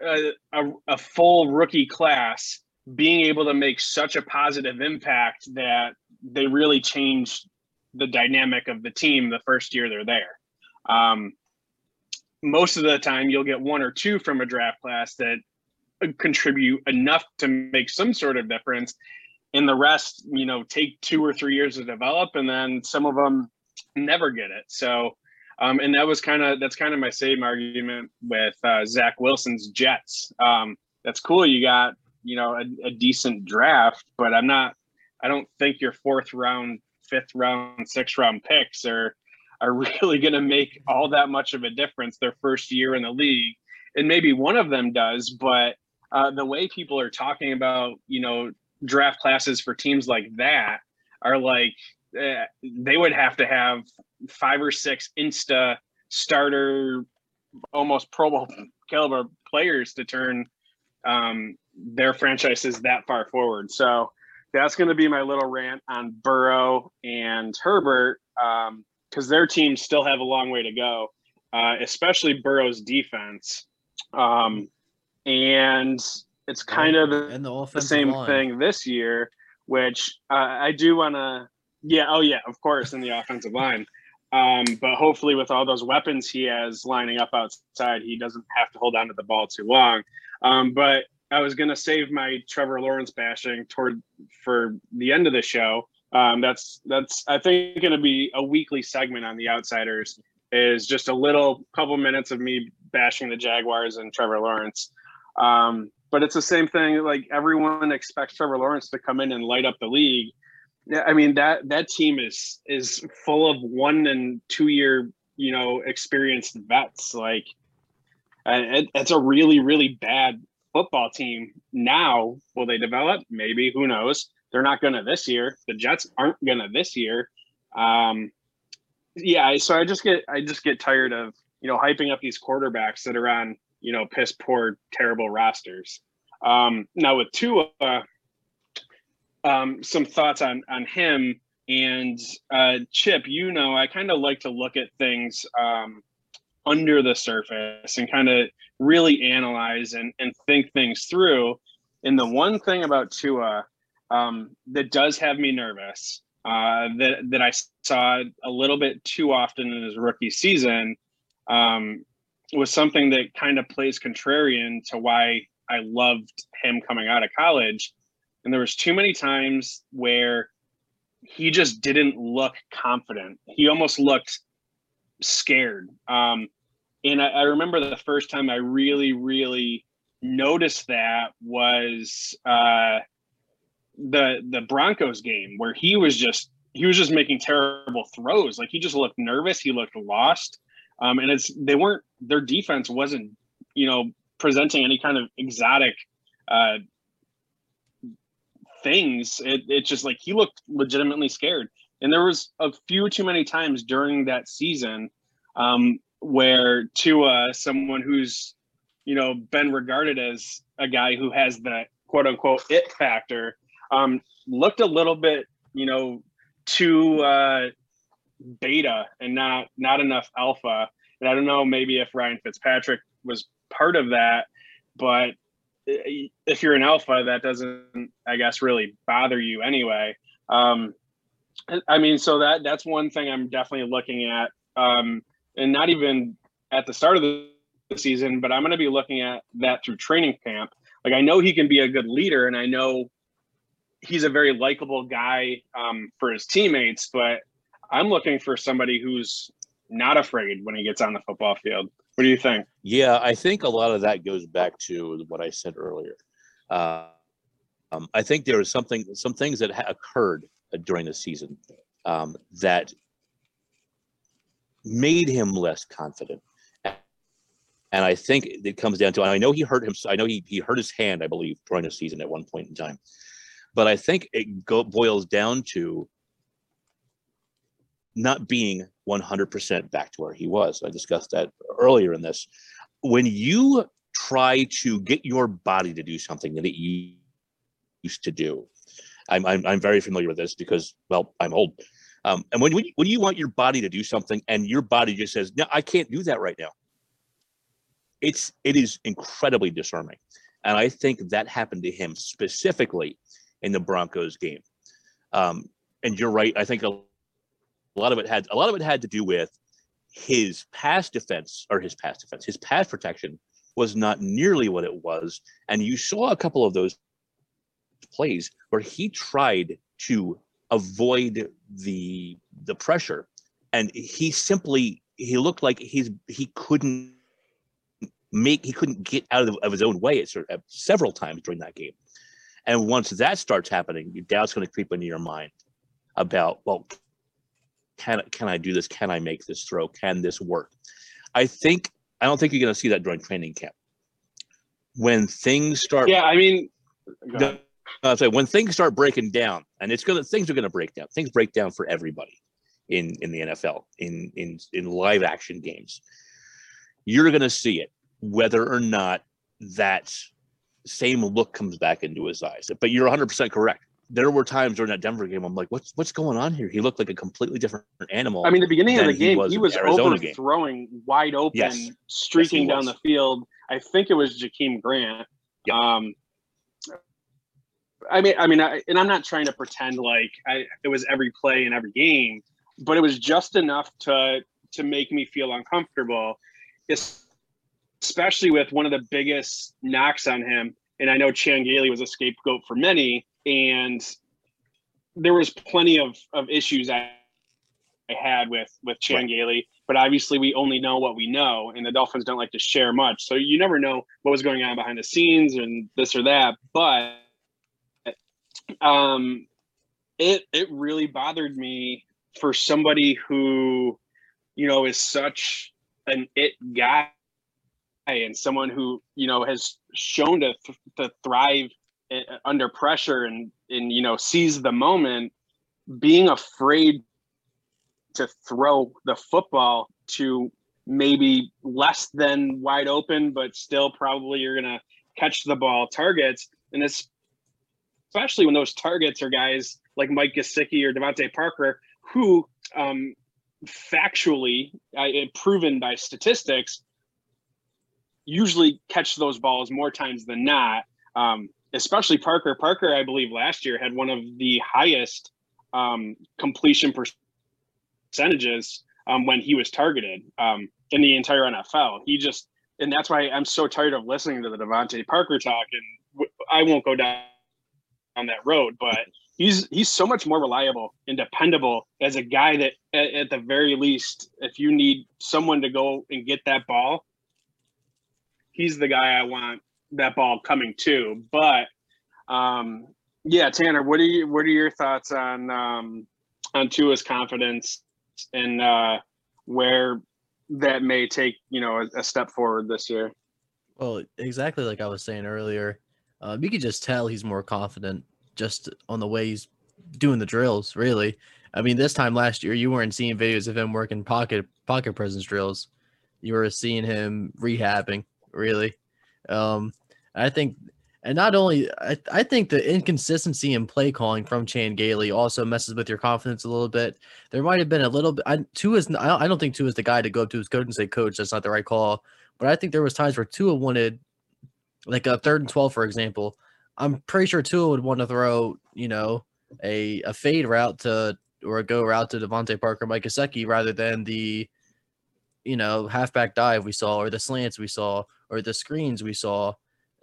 a, a, a full rookie class being able to make such a positive impact that they really changed the dynamic of the team the first year they're there. Um, most of the time, you'll get one or two from a draft class that contribute enough to make some sort of difference. And the rest, you know, take two or three years to develop, and then some of them never get it. So, um, and that was kind of, that's kind of my same argument with uh, Zach Wilson's Jets. Um, that's cool. You got, you know, a, a decent draft, but I'm not, I don't think your fourth round, fifth round, sixth round picks are, are really going to make all that much of a difference their first year in the league. And maybe one of them does, but uh, the way people are talking about, you know, draft classes for teams like that are like eh, they would have to have five or six insta starter, almost Pro Bowl caliber players to turn um, their franchises that far forward. So that's going to be my little rant on Burrow and Herbert because um, their teams still have a long way to go, uh, especially Burrow's defense. Um, and It's kind of and the, the same line. thing this year, which uh, I do want to – yeah, oh, yeah, of course, in the offensive line. Um, but hopefully with all those weapons he has lining up outside, he doesn't have to hold on to the ball too long. Um, but I was going to save my Trevor Lawrence bashing toward for the end of the show. Um, that's, that's I think, going to be a weekly segment on The Outsiders, is just a little couple minutes of me bashing the Jaguars and Trevor Lawrence. Um But it's the same thing. Like, everyone expects Trevor Lawrence to come in and light up the league. I mean, that that team is is full of one and two year, you know, experienced vets. Like, it, it's a really, really bad football team. Now, will they develop? Maybe. Who knows? They're not going to this year. The Jets aren't going to this year. Um, yeah. So I just get I just get tired of, you know, hyping up these quarterbacks that are on, you know, piss poor, terrible rosters. Um, now with Tua, um, some thoughts on, on him and uh, Chip. You know, I kind of like to look at things um, under the surface and kind of really analyze and, and think things through. And the one thing about Tua um, that does have me nervous, uh, that, that I saw a little bit too often in his rookie season, um, was something that kind of plays contrarian to why I loved him coming out of college. And there was too many times where he just didn't look confident. He almost looked scared. Um, and I, I remember the first time I really, really noticed that was uh, the the Broncos game, where he was just he was just making terrible throws. Like, he just looked nervous. He looked lost. Um, and it's, they weren't, their defense wasn't, you know, presenting any kind of exotic uh, things. It, it just like, he looked legitimately scared. And there was a few too many times during that season um, where Tua, someone who's, you know, been regarded as a guy who has the quote unquote it factor, um, looked a little bit, you know, too, uh, beta and not not enough alpha. And I don't know, maybe if Ryan Fitzpatrick was part of that, but if you're an alpha, that doesn't, I guess, really bother you anyway. um I mean, so that that's one thing I'm definitely looking at, um and not even at the start of the season, but I'm going to be looking at that through training camp. Like, I know he can be a good leader, and I know he's a very likable guy um for his teammates, but I'm looking for somebody who's not afraid when he gets on the football field. What do you think? Yeah, I think a lot of that goes back to what I said earlier. Uh, um, I think there was something, some things that ha- occurred during the season um, that made him less confident. And I think it comes down to, and I know he hurt him. I know he, he hurt his hand, I believe, during the season at one point in time. But I think it go, boils down to not being one hundred percent back to where he was. I discussed that earlier in this. When you try to get your body to do something that it used to do, I'm I'm, I'm very familiar with this because, well, I'm old. Um, and when, when, you, when you want your body to do something and your body just says, no, I can't do that right now, it's, it is incredibly disarming. And I think that happened to him specifically in the Broncos game. Um, and you're right. I think a, a lot of it had, a lot of it had to do with his pass defense or his pass defense, his pass protection was not nearly what it was. And you saw a couple of those plays where he tried to avoid the the pressure, and he simply he looked like he's he couldn't make he couldn't get out of, of his own way at, at several times during that game. And once that starts happening, your doubt's going to creep into your mind about, well, can can I do this? Can I make this throw? Can this work? I think I don't think you're going to see that during training camp. When things start, yeah, I mean, the, uh, so when things start breaking down. And it's gonna things are gonna break down. Things break down for everybody in, in the N F L, in in in live action games. You're gonna see it, whether or not that same look comes back into his eyes. But you're one hundred percent correct. There were times during that Denver game, I'm like, what's what's going on here? He looked like a completely different animal. I mean, the beginning of the game, he was, he was overthrowing game. wide open, yes. streaking yes, down the field. I think it was Jakeem Grant. Yep. Um I mean, I mean, I, and I'm not trying to pretend like I, it was every play in every game, but it was just enough to to make me feel uncomfortable, especially with one of the biggest knocks on him. And I know Chan Gailey was a scapegoat for many, and there was plenty of, of issues I, I had with, with Chan right. Gailey, but obviously we only know what we know, and the Dolphins don't like to share much. So you never know what was going on behind the scenes and this or that, but Um, it, it really bothered me for somebody who, you know, is such an it guy and someone who, you know, has shown to, th- to thrive under pressure and, and, you know, seize the moment, being afraid to throw the football to maybe less than wide open, but still probably you're going to catch the ball targets. And it's, especially when those targets are guys like Mike Gesicki or Devante Parker, who um, factually, uh, proven by statistics, usually catch those balls more times than not, um, especially Parker. Parker, I believe, last year had one of the highest um, completion percentages um, when he was targeted um, in the entire N F L. He just, and that's why I'm so tired of listening to the Devante Parker talk, and I won't go down on that road, but he's he's so much more reliable and dependable as a guy that at, at the very least, if you need someone to go and get that ball, he's the guy I want that ball coming to. But um yeah, Tanner, what are you what are your thoughts on um on Tua's confidence and uh where that may take, you know, a, a step forward this year? Well, exactly like I was saying earlier, Um, you can just tell he's more confident just on the way he's doing the drills, really. I mean, this time last year, you weren't seeing videos of him working pocket pocket presence drills. You were seeing him rehabbing, really. Um, I think – and not only I, – I think the inconsistency in play calling from Chan Gailey also messes with your confidence a little bit. There might have been a little bit – Tua's, I don't think Tua's the guy to go up to his coach and say, Coach, that's not the right call. But I think there was times where Tua wanted – like a third and twelve, for example, I'm pretty sure Tua would want to throw, you know, a, a fade route to or a go route to Devante Parker, Mike Gesicki, rather than the, you know, halfback dive we saw or the slants we saw or the screens we saw.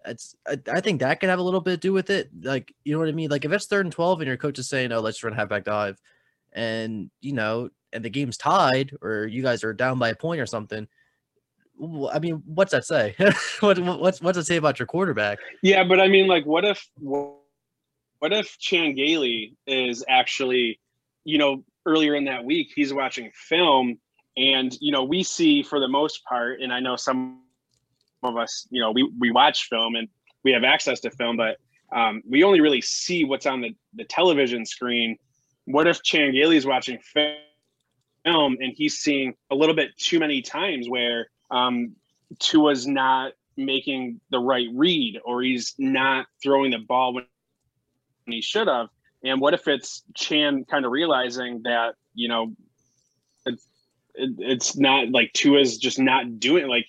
It's I, I think that could have a little bit to do with it. Like, you know what I mean? Like if it's third and twelve and your coach is saying, oh, let's run halfback dive, and, you know, and the game's tied or you guys are down by a point or something, I mean, what's that say? what, what's what's it say about your quarterback? Yeah, but I mean, like, what if what if Chan Gailey is actually, you know, earlier in that week he's watching film, and you know we see for the most part, and I know some of us, you know, we we watch film and we have access to film, but um, we only really see what's on the the television screen. What if Chan Gailey's watching film and he's seeing a little bit too many times where Um, Tua's not making the right read, or he's not throwing the ball when he should have? And what if it's Chan kind of realizing that, you know, it's, it, it's not like Tua's just not doing, like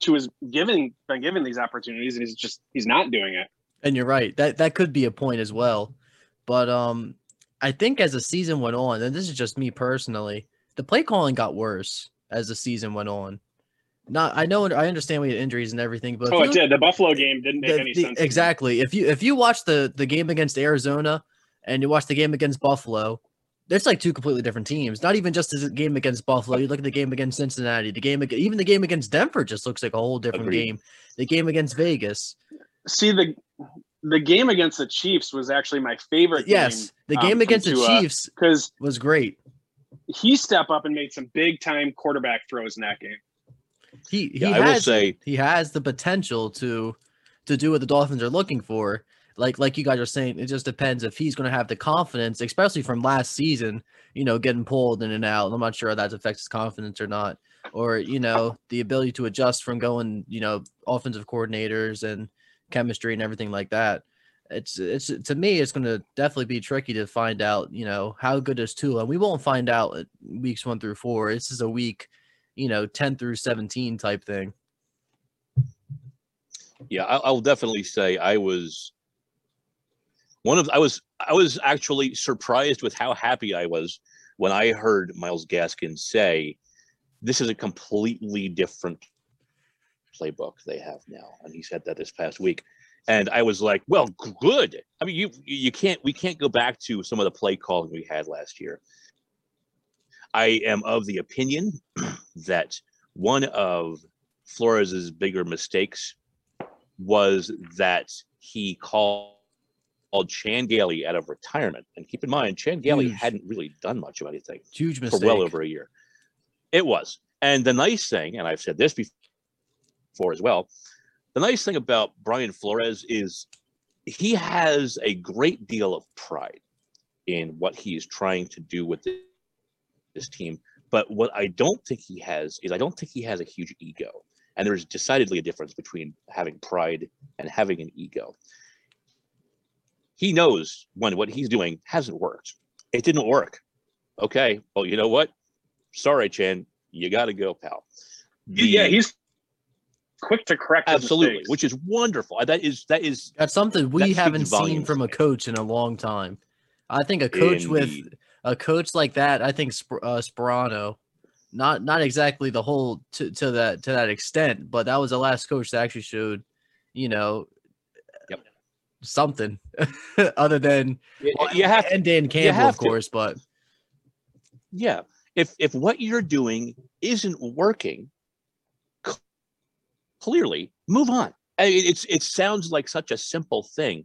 Tua's giving, been given these opportunities and he's just, he's not doing it. And you're right. That, that could be a point as well. But um, I think as the season went on, and this is just me personally, the play calling got worse as the season went on. Not, I know, I understand we had injuries and everything, but oh, it did. The Buffalo game didn't make the, any the, sense. Exactly. If you if you watch the the game against Arizona and you watch the game against Buffalo, it's like two completely different teams. Not even just the game against Buffalo. You look at the game against Cincinnati. The game, even the game against Denver, just looks like a whole different Agreed. game. The game against Vegas. See the the game against the Chiefs was actually my favorite. Yes, game, the game um, against the Tua, Chiefs because was great. He stepped up and made some big time quarterback throws in that game. He he yeah, has I will say, he has the potential to to do what the Dolphins are looking for. Like like you guys are saying, it just depends if he's going to have the confidence, especially from last season. You know, getting pulled in and out. I'm not sure if that affects his confidence or not, or you know, the ability to adjust from going, you know, offensive coordinators and chemistry and everything like that. It's it's to me, it's going to definitely be tricky to find out. You know, how good is Tua? And we won't find out at weeks one through four. This is a week, you know, ten through seventeen type thing. Yeah, I, I'll definitely say I was one of I was I was actually surprised with how happy I was when I heard Myles Gaskin say, "This is a completely different playbook they have now," and he said that this past week, and I was like, "Well, good." I mean, you you can't we can't go back to some of the play calling we had last year. I am of the opinion that one of Flores's bigger mistakes was that he called, called Chan Gailey out of retirement. And keep in mind, Chan Gailey huge. hadn't really done much of anything huge mistake. for well over a year. It was. And the nice thing, and I've said this before as well, the nice thing about Brian Flores is he has a great deal of pride in what he is trying to do with the this team. But what I don't think he has is I don't think he has a huge ego. And there's decidedly a difference between having pride and having an ego. He knows when what he's doing hasn't worked. It didn't work. Okay. Well, you know what? Sorry, Chan. You got to go, pal. The, yeah, he's quick to correct. Absolutely. Which is wonderful. That is, that is, that's something we that haven't seen from a coach in a long time. I think a coach Indeed. with, A coach like that, I think Sp- uh, Sperano, not not exactly the whole to, to that to that extent, but that was the last coach that actually showed, you know, yep. something other than you, well, you have and Dan Campbell, of course. To. But yeah, if if what you're doing isn't working, clearly move on. I mean, it's it sounds like such a simple thing.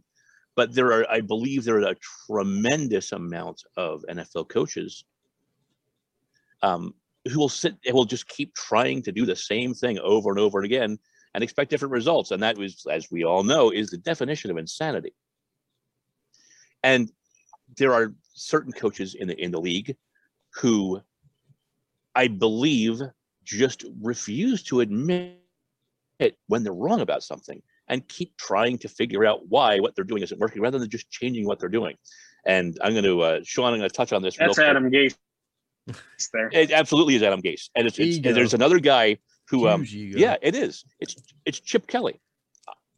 But there are, I believe there are a tremendous amount of N F L coaches um, who will sit and will just keep trying to do the same thing over and over and again and expect different results. And that was, as we all know, is the definition of insanity. And there are certain coaches in the, in the league who I believe just refuse to admit it when they're wrong about something, and keep trying to figure out why what they're doing isn't working, rather than just changing what they're doing. And I'm going to, uh, Sean, I'm going to touch on this. That's real Adam quick. Gase. It's there. It absolutely is Adam Gase. And, it's, it's, and there's another guy who, um, yeah, it is. It's it's Chip Kelly.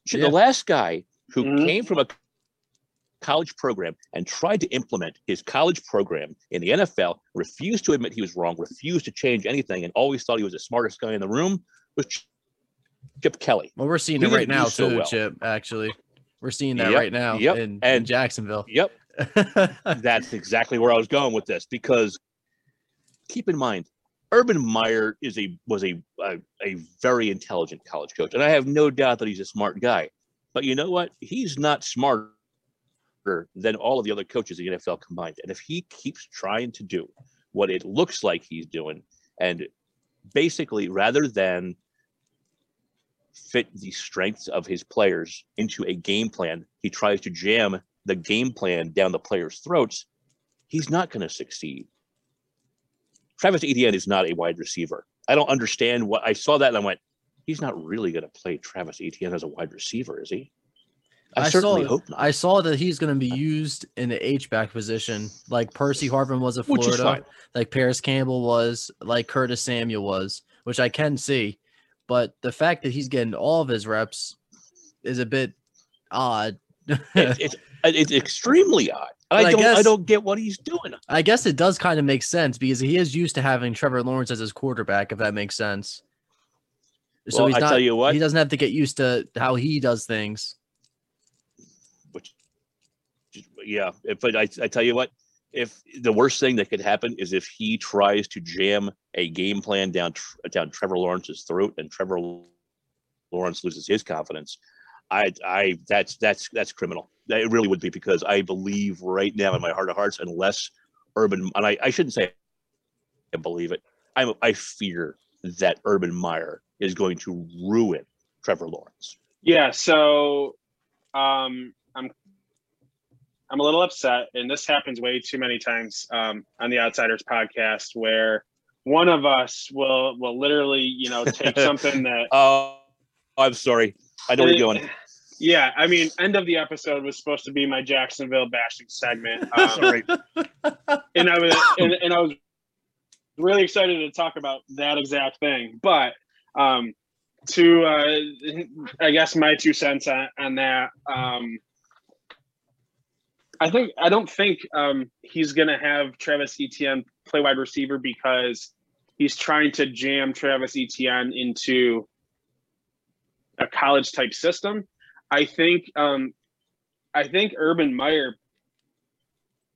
Chip, yeah. The last guy who mm-hmm. came from a college program and tried to implement his college program in the N F L, refused to admit he was wrong, refused to change anything, and always thought he was the smartest guy in the room, was Chip Kelly. Well, we're seeing he it right now, too, so well. Chip, actually. We're seeing that yep, right now yep. in, and, in Jacksonville. Yep. That's exactly where I was going with this, because keep in mind, Urban Meyer is a was a, a a very intelligent college coach, and I have no doubt that he's a smart guy. But you know what? He's not smarter than all of the other coaches in the N F L combined. And if he keeps trying to do what it looks like he's doing, and basically rather than fit the strengths of his players into a game plan, he tries to jam the game plan down the players' throats, he's not going to succeed. Travis Etienne is not a wide receiver. I don't understand what I saw that and I went, he's not really going to play Travis Etienne as a wide receiver, is he? I, I certainly saw, hope not. I saw that he's going to be used in the H-back position, like Percy Harvin was at Florida, like Paris Campbell was, like Curtis Samuel was, which I can see. But the fact that he's getting all of his reps is a bit odd. it's, it's it's extremely odd. I, I don't guess, I don't get what he's doing. I guess it does kind of make sense because he is used to having Trevor Lawrence as his quarterback, if that makes sense. So well, he's not, I tell you what, he doesn't have to get used to how he does things. Which, yeah, but I, I tell you what, if the worst thing that could happen is if he tries to jam a game plan down down Trevor Lawrence's throat and Trevor Lawrence loses his confidence, I I that's that's that's criminal. It really would be, because I believe right now in my heart of hearts, unless Urban, and I, I shouldn't say I believe it, I I fear that Urban Meyer is going to ruin Trevor Lawrence. Yeah, so um, I'm I'm a little upset, and this happens way too many times um, on the Outsiders podcast, where one of us will will literally, you know, take something that. Oh, I'm sorry. I know where you're going. Yeah, I mean, end of the episode was supposed to be my Jacksonville bashing segment, um, sorry. and I was and, and I was really excited to talk about that exact thing. But um, to uh, I guess my two cents on, on that, um, I think I don't think um, he's going to have Travis Etienne play wide receiver because he's trying to jam Travis Etienne into a college type system. I think um, I think Urban Meyer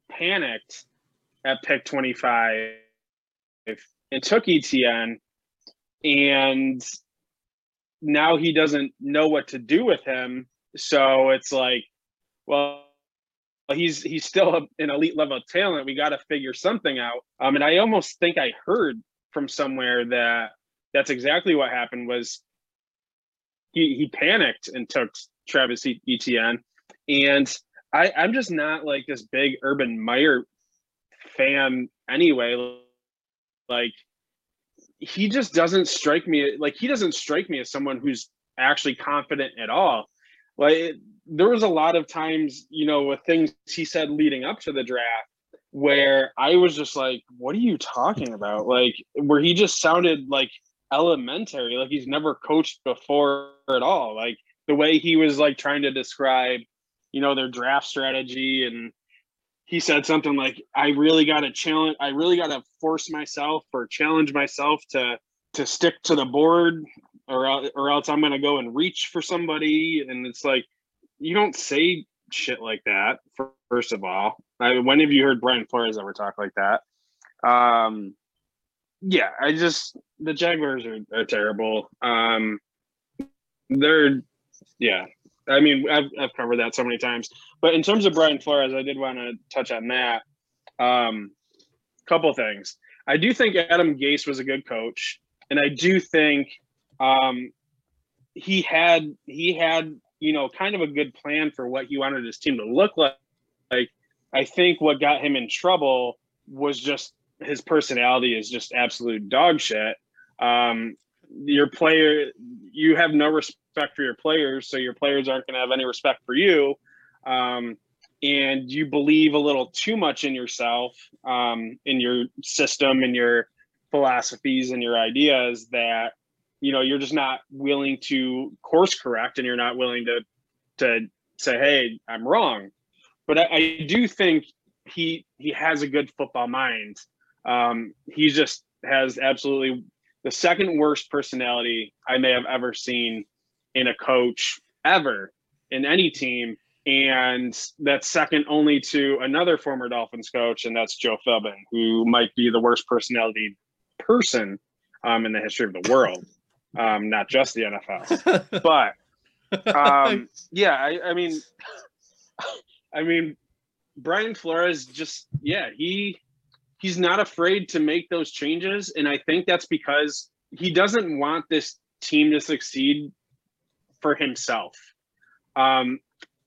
panicked at pick twenty-five and took Etienne, and now he doesn't know what to do with him. So it's like, well, he's he's still an elite level talent. We got to figure something out. Um, and I almost think I heard from somewhere that that's exactly what happened was. He, he panicked and took Travis Etienne, and I, I'm just not like this big Urban Meyer fan anyway. Like, he just doesn't strike me like he doesn't strike me as someone who's actually confident at all. Like, it, there was a lot of times, you know, with things he said leading up to the draft where I was just like, "What are you talking about?" Like, where he just sounded like elementary, like he's never coached before at all. Like the way he was like trying to describe, you know, their draft strategy, and he said something like, I really gotta challenge I really gotta force myself or challenge myself to to stick to the board, or or else I'm gonna go and reach for somebody. And it's like, you don't say shit like that, first of all. I, when have you heard Brian Flores ever talk like that? um Yeah, I just the Jaguars are, are terrible. Um, they're, yeah. I mean, I've I've covered that so many times. But in terms of Brian Flores, I did want to touch on that. Um, couple things. I do think Adam Gase was a good coach, and I do think um, he had he had you know kind of a good plan for what he wanted his team to look like. Like, I think what got him in trouble was just. His personality is just absolute dog shit. Um, your player, you have no respect for your players, so your players aren't going to have any respect for you. Um, and you believe a little too much in yourself, um, in your system, in your philosophies, and your ideas that, you know, you're just not willing to course correct, and you're not willing to to say, hey, I'm wrong. But I, I do think he he has a good football mind. Um, he just has absolutely the second worst personality I may have ever seen in a coach ever in any team. And that's second only to another former Dolphins coach, and that's Joe Philbin, who might be the worst personality person um, in the history of the world, um, not just the N F L. But, um, yeah, I, I mean, I mean, Brian Flores just, yeah, he... he's not afraid to make those changes. And I think that's because he doesn't want this team to succeed for himself. Um,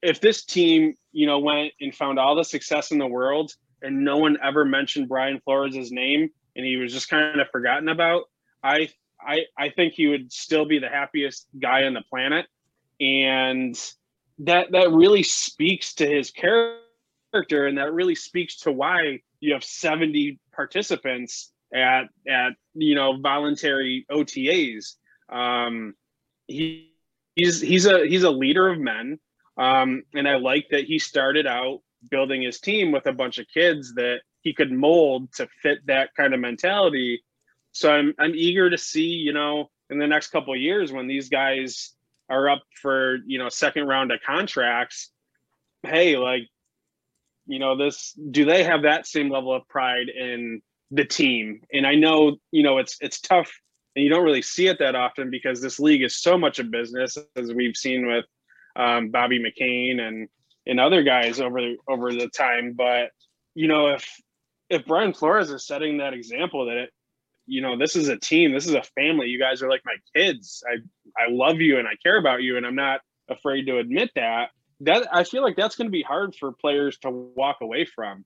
if this team, you know, went and found all the success in the world and no one ever mentioned Brian Flores' name and he was just kind of forgotten about, I, I, I think he would still be the happiest guy on the planet. And that that really speaks to his character, and that really speaks to why you have seventy participants at at you know voluntary O T As. Um, he he's he's a he's a leader of men, um, and I like that he started out building his team with a bunch of kids that he could mold to fit that kind of mentality. So I'm I'm eager to see, you know, in the next couple of years when these guys are up for, you know, second round of contracts, hey, like, you know, this, do they have that same level of pride in the team? And I know, you know, it's it's tough and you don't really see it that often because this league is so much a business, as we've seen with um, Bobby McCain and and other guys over over the time. But, you know, if if Brian Flores is setting that example that it, you know, this is a team, this is a family. You guys are like my kids. I, I love you and I care about you, and I'm not afraid to admit that. That I feel like that's going to be hard for players to walk away from.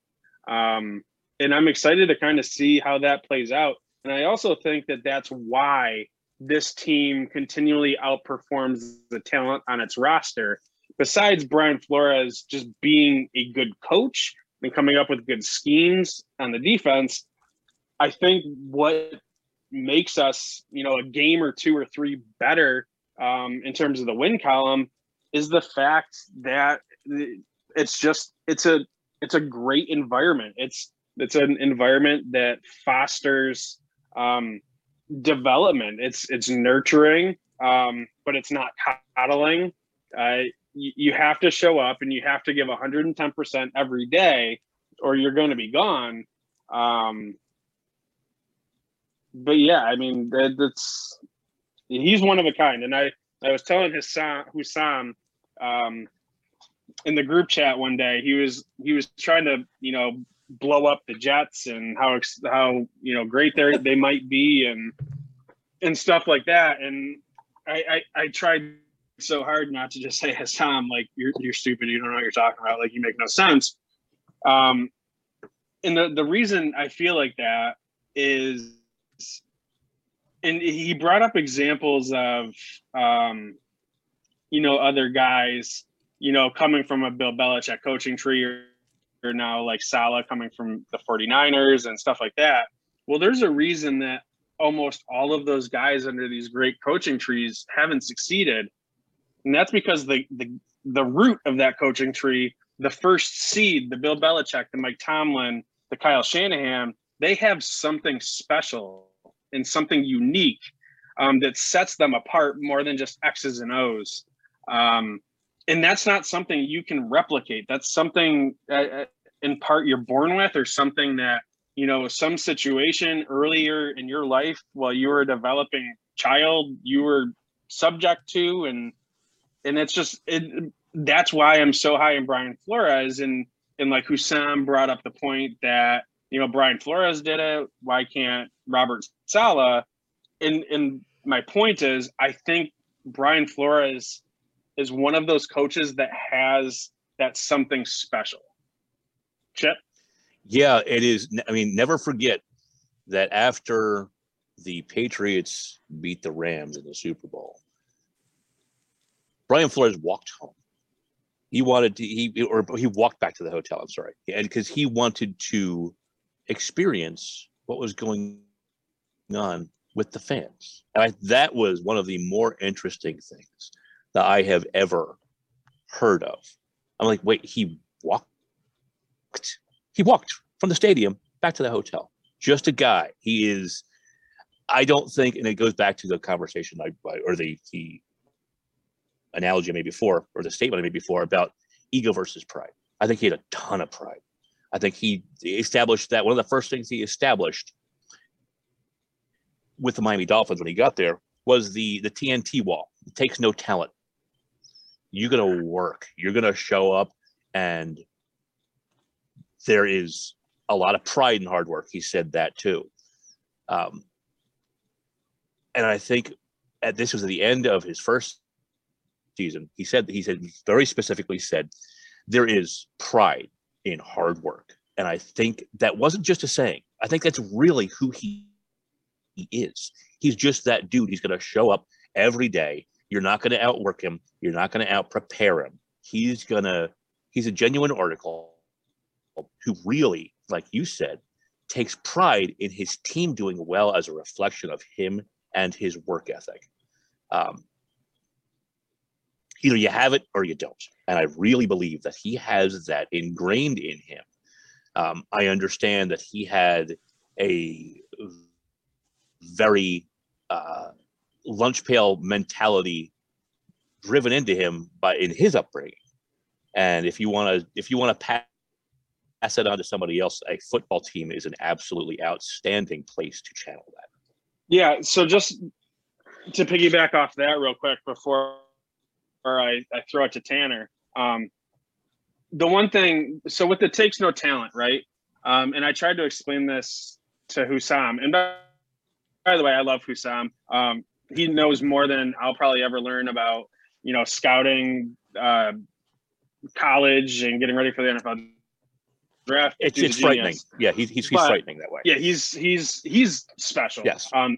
Um, and I'm excited to kind of see how that plays out. And I also think that that's why this team continually outperforms the talent on its roster. Besides Brian Flores just being a good coach and coming up with good schemes on the defense, I think what makes us, you know, a game or two or three better um, in terms of the win column is the fact that it's just it's a it's a great environment. It's it's an environment that fosters um, development. It's it's nurturing, um, but it's not coddling. Uh, you, you have to show up and you have to give one hundred ten percent every day, or you're going to be gone. Um, But yeah, I mean, that, that's he's one of a kind. And I, I was telling Hassan, Hussam um, in the group chat one day, he was he was trying to you know blow up the Jets and how how you know great they they might be and and stuff like that. And I, I I tried so hard not to just say Hassan, like you're you're stupid, you don't know what you're talking about, like you make no sense. Um, and the the reason I feel like that is. And he brought up examples of, um, you know, other guys, you know, coming from a Bill Belichick coaching tree, or, or now like Saleh coming from the forty-niners and stuff like that. Well, there's a reason that almost all of those guys under these great coaching trees haven't succeeded. And that's because the the, the root of that coaching tree, the first seed, the Bill Belichick, the Mike Tomlin, the Kyle Shanahan, they have something special and something unique um, that sets them apart more than just X's and O's. Um, and that's not something you can replicate. That's something uh, in part you're born with, or something that, you know, some situation earlier in your life while you were a developing child, you were subject to. And and it's just, it, that's why I'm so high in Brian Flores. And, and like Hussam brought up the point that, you know, Brian Flores did it, why can't Robert Saleh? And and my point is, I think Brian Flores is one of those coaches that has that something special. Chip? Yeah, it is. I mean, never forget that after the Patriots beat the Rams in the Super Bowl, Brian Flores walked home. He wanted to, he or he walked back to the hotel, I'm sorry, and because he wanted to experience what was going on with the fans. And I, that was one of the more interesting things that I have ever heard of. I'm like, wait, he walked, he walked from the stadium back to the hotel. Just a guy. He is, I don't think, and it goes back to the conversation I, or the, the analogy I made before, or the statement I made before about ego versus pride. I think he had a ton of pride. I think he established that. One of the first things he established with the Miami Dolphins when he got there was the, the T N T wall. It takes no talent. You're going to work. You're going to show up, and there is a lot of pride in hard work. He said that too. Um, and I think at, this was at the end of his first season. He said, he said very specifically said, there is pride in hard work. And I think that wasn't just a saying. I think that's really who he, he is. He's just that dude. He's going to show up every day. You're not going to outwork him. You're not going to outprepare him. he's gonna he's a genuine article who really, like you said, takes pride in his team doing well as a reflection of him and his work ethic. Um, either you have it or you don't. And I really believe that he has that ingrained in him. Um, I understand that he had a very uh, lunch pail mentality driven into him by in his upbringing. And if you want to, if you want to pass pass it on to somebody else, a football team is an absolutely outstanding place to channel that. Yeah, so just to piggyback off that real quick before I, I throw it to Tanner, um, the one thing, so with the takes no talent, right? Um, and I tried to explain this to Hussam. And by, by the way, I love Hussam. Um, he knows more than I'll probably ever learn about, you know, scouting, uh, college, and getting ready for the N F L draft. It's, it's frightening. Yeah, he's he's, he's but, frightening that way. Yeah, he's he's he's special. Yes. Um,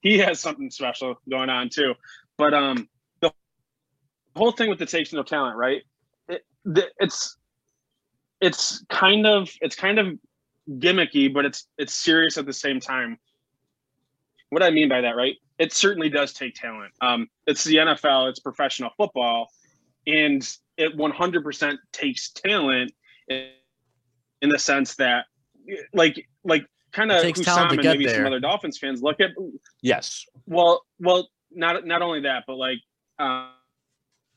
he has something special going on too. But um, the whole thing with the takes no talent, right? It, it's it's kind of it's kind of gimmicky, but it's it's serious at the same time. What I mean by that, right? It certainly does take talent. Um, it's the N F L. It's professional football, and it one hundred percent takes talent. It, in the sense that, like, like kind of Hussam and maybe there. Some other Dolphins fans look at. Yes. Well, well, not not only that, but like, um,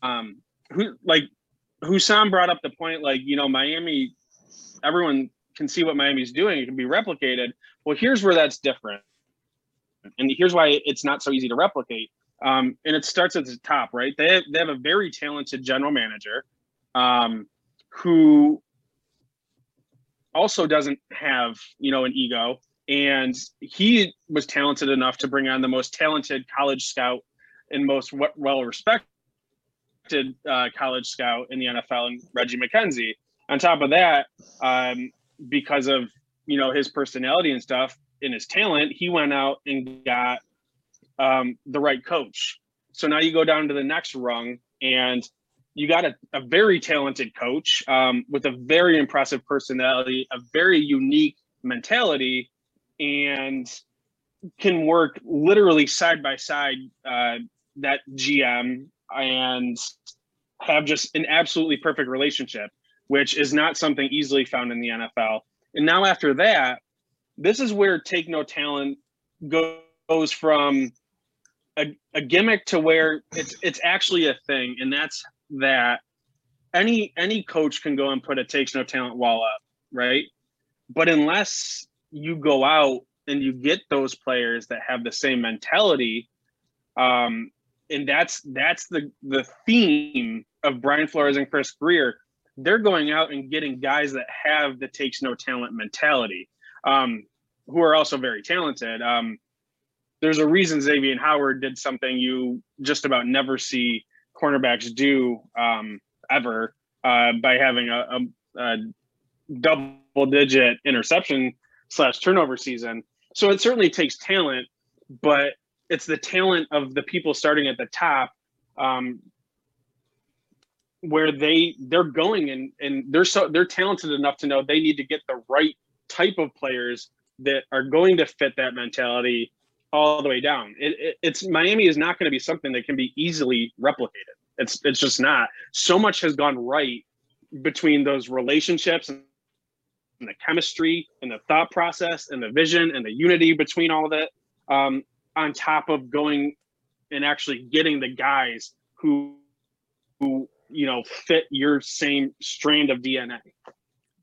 um, who like Hussam brought up the point, like, you know, Miami, everyone can see what Miami's doing; it can be replicated. Well, here's where that's different, and here's why it's not so easy to replicate. Um, and it starts at the top, right? They have, they have a very talented general manager, um, who. Also doesn't have, you know, an ego, and he was talented enough to bring on the most talented college scout and most well-respected uh, college scout in the N F L, and Reggie McKenzie. On top of that, um, because of, you know, his personality and stuff and his talent, he went out and got um, the right coach. So now you go down to the next rung, and you got a, a very talented coach um, with a very impressive personality, a very unique mentality, and can work literally side by side uh, that G M and have just an absolutely perfect relationship, which is not something easily found in the N F L. And now after that, this is where take no talent goes from a, a gimmick to where it's it's actually a thing, and that's that any any coach can go and put a takes no talent wall up, right? But unless you go out and you get those players that have the same mentality, um, and that's that's the the theme of Brian Flores and Chris Greer. They're going out and getting guys that have the takes no talent mentality, um, who are also very talented. Um, there's a reason Xavier Howard did something you just about never see cornerbacks do um, ever uh, by having a, a, a double-digit interception slash turnover season. So it certainly takes talent, but it's the talent of the people starting at the top um, where they they're going and and they're so they're talented enough to know they need to get the right type of players that are going to fit that mentality all the way down. It, it, it's Miami is not going to be something that can be easily replicated. It's it's just not. So much has gone right between those relationships and the chemistry and the thought process and the vision and the unity between all of it. Um, on top of going and actually getting the guys who who you know fit your same strand of D N A.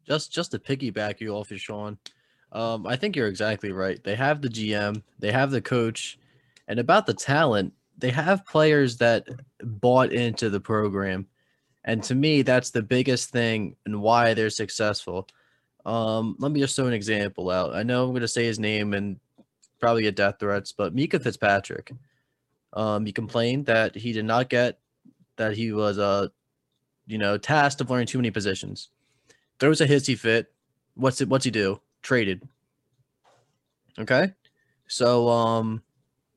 Just just to piggyback you off of Sean. Um, I think you're exactly right. They have the G M, they have the coach, and about the talent, they have players that bought into the program. And to me, that's the biggest thing and why they're successful. Um, let me just throw an example out. I know I'm going to say his name and probably get death threats, but Minkah Fitzpatrick, um, he complained that he did not get, that he was, uh, you know, tasked of learning too many positions. Throws a hissy fit. What's it? What's he do? Traded. Okay. So, um,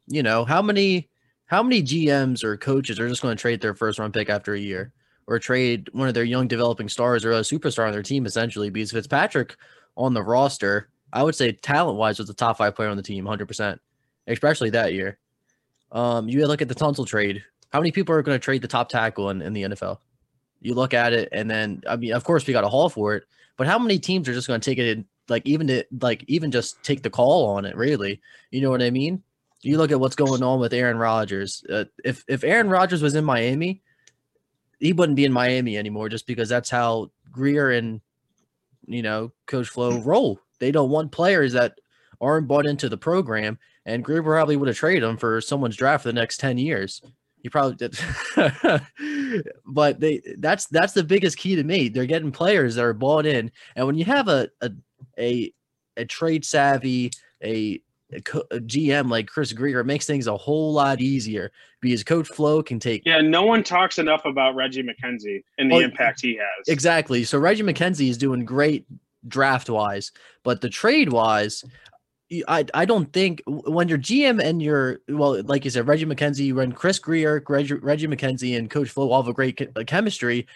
you know, how many, how many G Ms or coaches are just going to trade their first round pick after a year or trade one of their young developing stars or a superstar on their team, essentially, because Fitzpatrick on the roster, I would say talent-wise, was the top five player on the team, one hundred percent, especially that year. Um, you look at the Tunsil trade. How many people are going to trade the top tackle in, in the N F L? You look at it, and then, I mean, of course, we got a haul for it, but how many teams are just going to take it, in, like, even to, like even just take the call on it, really? You know what I mean? You look at what's going on with Aaron Rodgers. Uh, if, if Aaron Rodgers was in Miami, he wouldn't be in Miami anymore just because that's how Greer and, you know, Coach Flo roll. They don't want players that aren't bought into the program, and Greer probably would have traded them for someone's draft for the next ten years. He probably did. But they that's that's the biggest key to me. They're getting players that are bought in. And when you have a a a, a trade savvy, a A G M like Chris Greer, it makes things a whole lot easier because Coach Flo can take. Yeah, no one talks enough about Reggie McKenzie and the oh, impact he has. Exactly. So Reggie McKenzie is doing great draft wise, but the trade wise, I I don't think when your G M and your well, like you said, Reggie McKenzie, when Chris Greer, Reggie, Reggie McKenzie, and Coach Flo all have a great chemistry.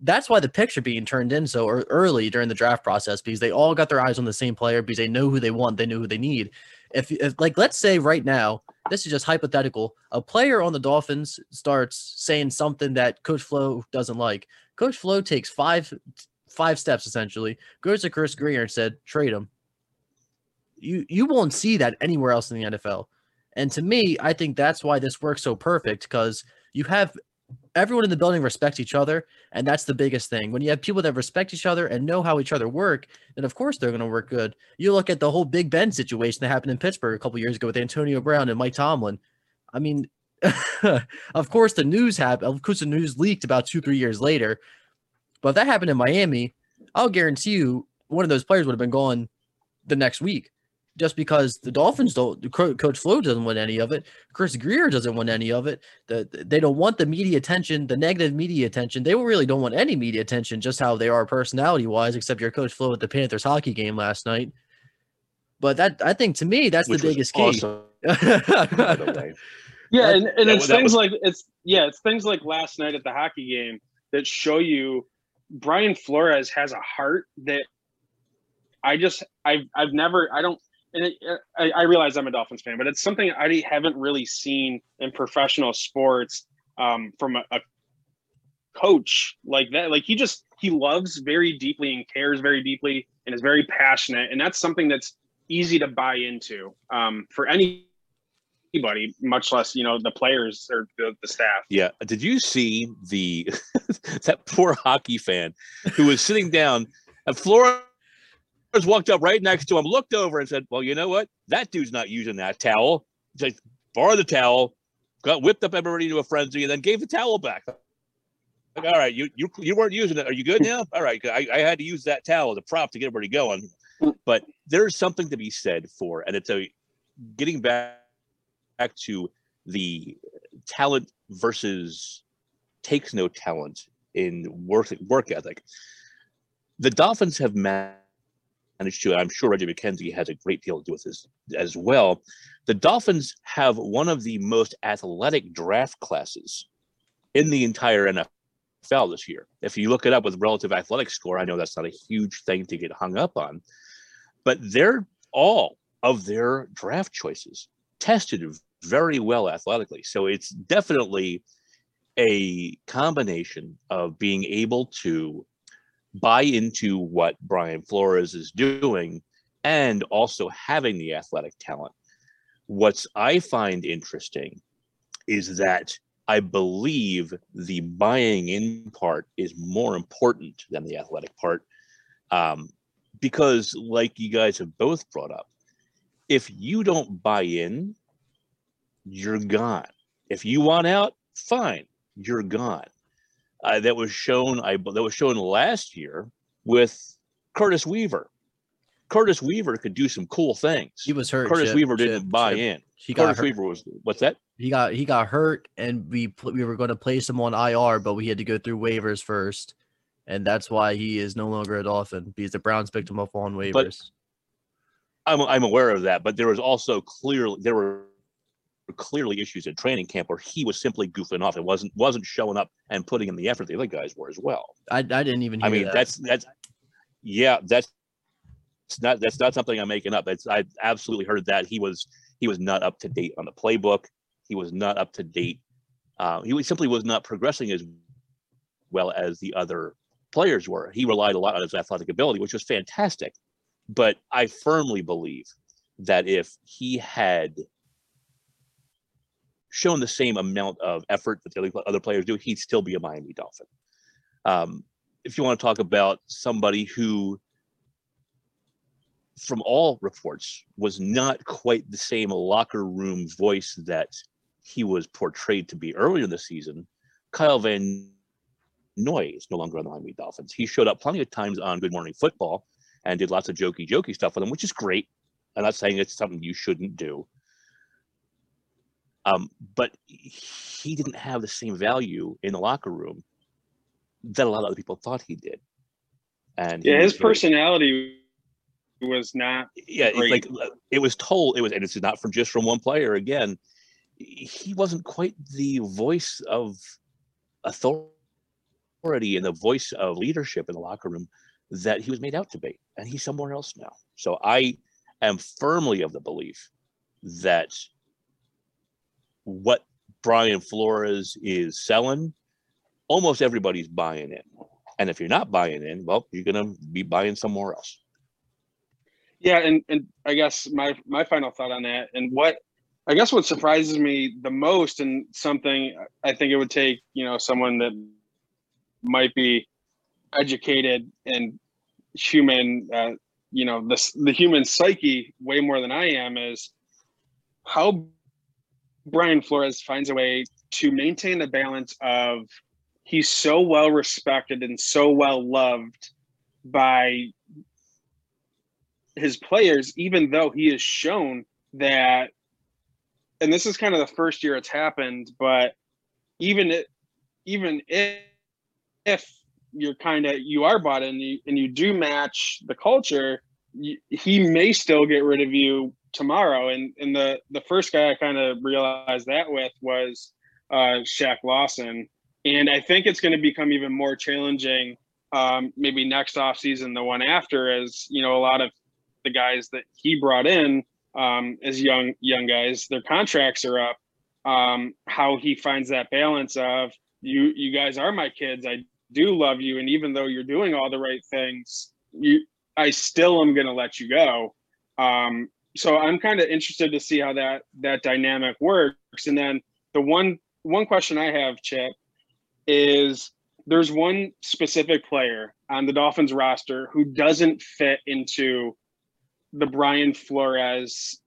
That's why the picks are being turned in so early during the draft process because they all got their eyes on the same player because they know who they want, they know who they need. If, if like, let's say right now, this is just hypothetical, a player on the Dolphins starts saying something that Coach Flo doesn't like. Coach Flo takes five five steps, essentially, goes to Chris Greer and said, trade him. You, you won't see that anywhere else in the N F L. And to me, I think that's why this works so perfect because you have – everyone in the building respects each other, and that's the biggest thing. When you have people that respect each other and know how each other work, then of course they're going to work good. You look at the whole Big Ben situation that happened in Pittsburgh a couple years ago with Antonio Brown and Mike Tomlin. I mean, of course the news happened. Of course the news leaked about two, three years later. But if that happened in Miami, I'll guarantee you one of those players would have been gone the next week. Just because the Dolphins don't, Coach Flo doesn't want any of it. Chris Greer doesn't want any of it. The, they don't want the media attention, the negative media attention. They really don't want any media attention, just how they are personality-wise, except your Coach Flo at the Panthers hockey game last night. But that, I think, to me, that's Which the biggest awesome. Key. yeah, and, and it's things was- like it's yeah, it's things like last night at the hockey game that show you Brian Flores has a heart that I just I've I've never I don't. And it, I, I realize I'm a Dolphins fan, but it's something I haven't really seen in professional sports um, from a, a coach like that. Like he just, he loves very deeply and cares very deeply and is very passionate. And that's something that's easy to buy into um, for any, anybody, much less, you know, the players or the, the staff. Yeah. Did you see the, that poor hockey fan who was sitting down at Florida? Walked up right next to him, looked over and said, well, you know what? That dude's not using that towel. He's like, borrow the towel, got whipped up everybody to a frenzy, and then gave the towel back. Like, all right, you you you weren't using it. Are you good now? All right, I, I had to use that towel as a prop to get everybody going. But there's something to be said for, and it's a, getting back, back to the talent versus takes no talent in work, work ethic. The Dolphins have managed managed to, and I'm sure Reggie McKenzie has a great deal to do with this as well. The Dolphins have one of the most athletic draft classes in the entire N F L this year. If you look it up with relative athletic score, I know that's not a huge thing to get hung up on, but they're all of their draft choices tested very well athletically. So it's definitely a combination of being able to buy into what Brian Flores is doing and also having the athletic talent. What I find interesting is that I believe the buying in part is more important than the athletic part. Um, because like you guys have both brought up, if you don't buy in, you're gone. If you want out, fine, you're gone. Uh, that was shown. I that was shown last year with Curtis Weaver. Curtis Weaver could do some cool things. He was hurt. Curtis Chip, Weaver didn't Chip, buy Chip. in. He Curtis got hurt. Weaver was what's that? He got he got hurt, and we we were going to place him on I R, but we had to go through waivers first, and that's why he is no longer a Dolphin because the Browns picked him up on waivers. But I'm I'm aware of that, but there was also clearly there were clearly issues in training camp where he was simply goofing off. It wasn't wasn't showing up and putting in the effort the other guys were as well. I, I didn't even hear I mean, that. that's that's yeah, that's it's not that's not something I'm making up. That's I absolutely heard that. He was he was not up to date on the playbook. He was not up to date. Uh, he simply was not progressing as well as the other players were. He relied a lot on his athletic ability, which was fantastic. But I firmly believe that if he had shown the same amount of effort that the other players do, he'd still be a Miami Dolphin. Um, if you want to talk about somebody who, from all reports, was not quite the same locker room voice that he was portrayed to be earlier in the season, Kyle Van Noy is no longer on the Miami Dolphins. He showed up plenty of times on Good Morning Football and did lots of jokey-jokey stuff with him, which is great. I'm not saying it's something you shouldn't do. Um, but he didn't have the same value in the locker room that a lot of other people thought he did. And yeah, his personality was not yeah it's like it was told it was and it's not from just from one player. Again, he wasn't quite the voice of authority and the voice of leadership in the locker room that he was made out to be, and he's somewhere else now. So I am firmly of the belief that what Brian Flores is selling, almost everybody's buying in, and if you're not buying in, well, you're gonna be buying somewhere else. Yeah, and, and I guess my, my final thought on that, and what I guess what surprises me the most, and something I think it would take, you know, someone that might be educated and human, uh, you know, the, the human psyche way more than I am, is how Brian Flores finds a way to maintain the balance of he's so well respected and so well loved by his players, even though he has shown that, and this is kind of the first year it's happened, but even if, even if, if you're kind of, you are bought in and you, and you do match the culture, you, he may still get rid of you tomorrow. And, and the, the first guy I kind of realized that with was uh, Shaq Lawson. And I think it's going to become even more challenging um, maybe next off season, the one after, as, you know, a lot of the guys that he brought in um, as young young guys, their contracts are up. Um, how he finds that balance of you you guys are my kids, I do love you, and even though you're doing all the right things, you I still am going to let you go. Um, so I'm kind of interested to see how that that dynamic works. And then the one one question I have, Chip, is there's one specific player on the Dolphins roster who doesn't fit into the Brian Flores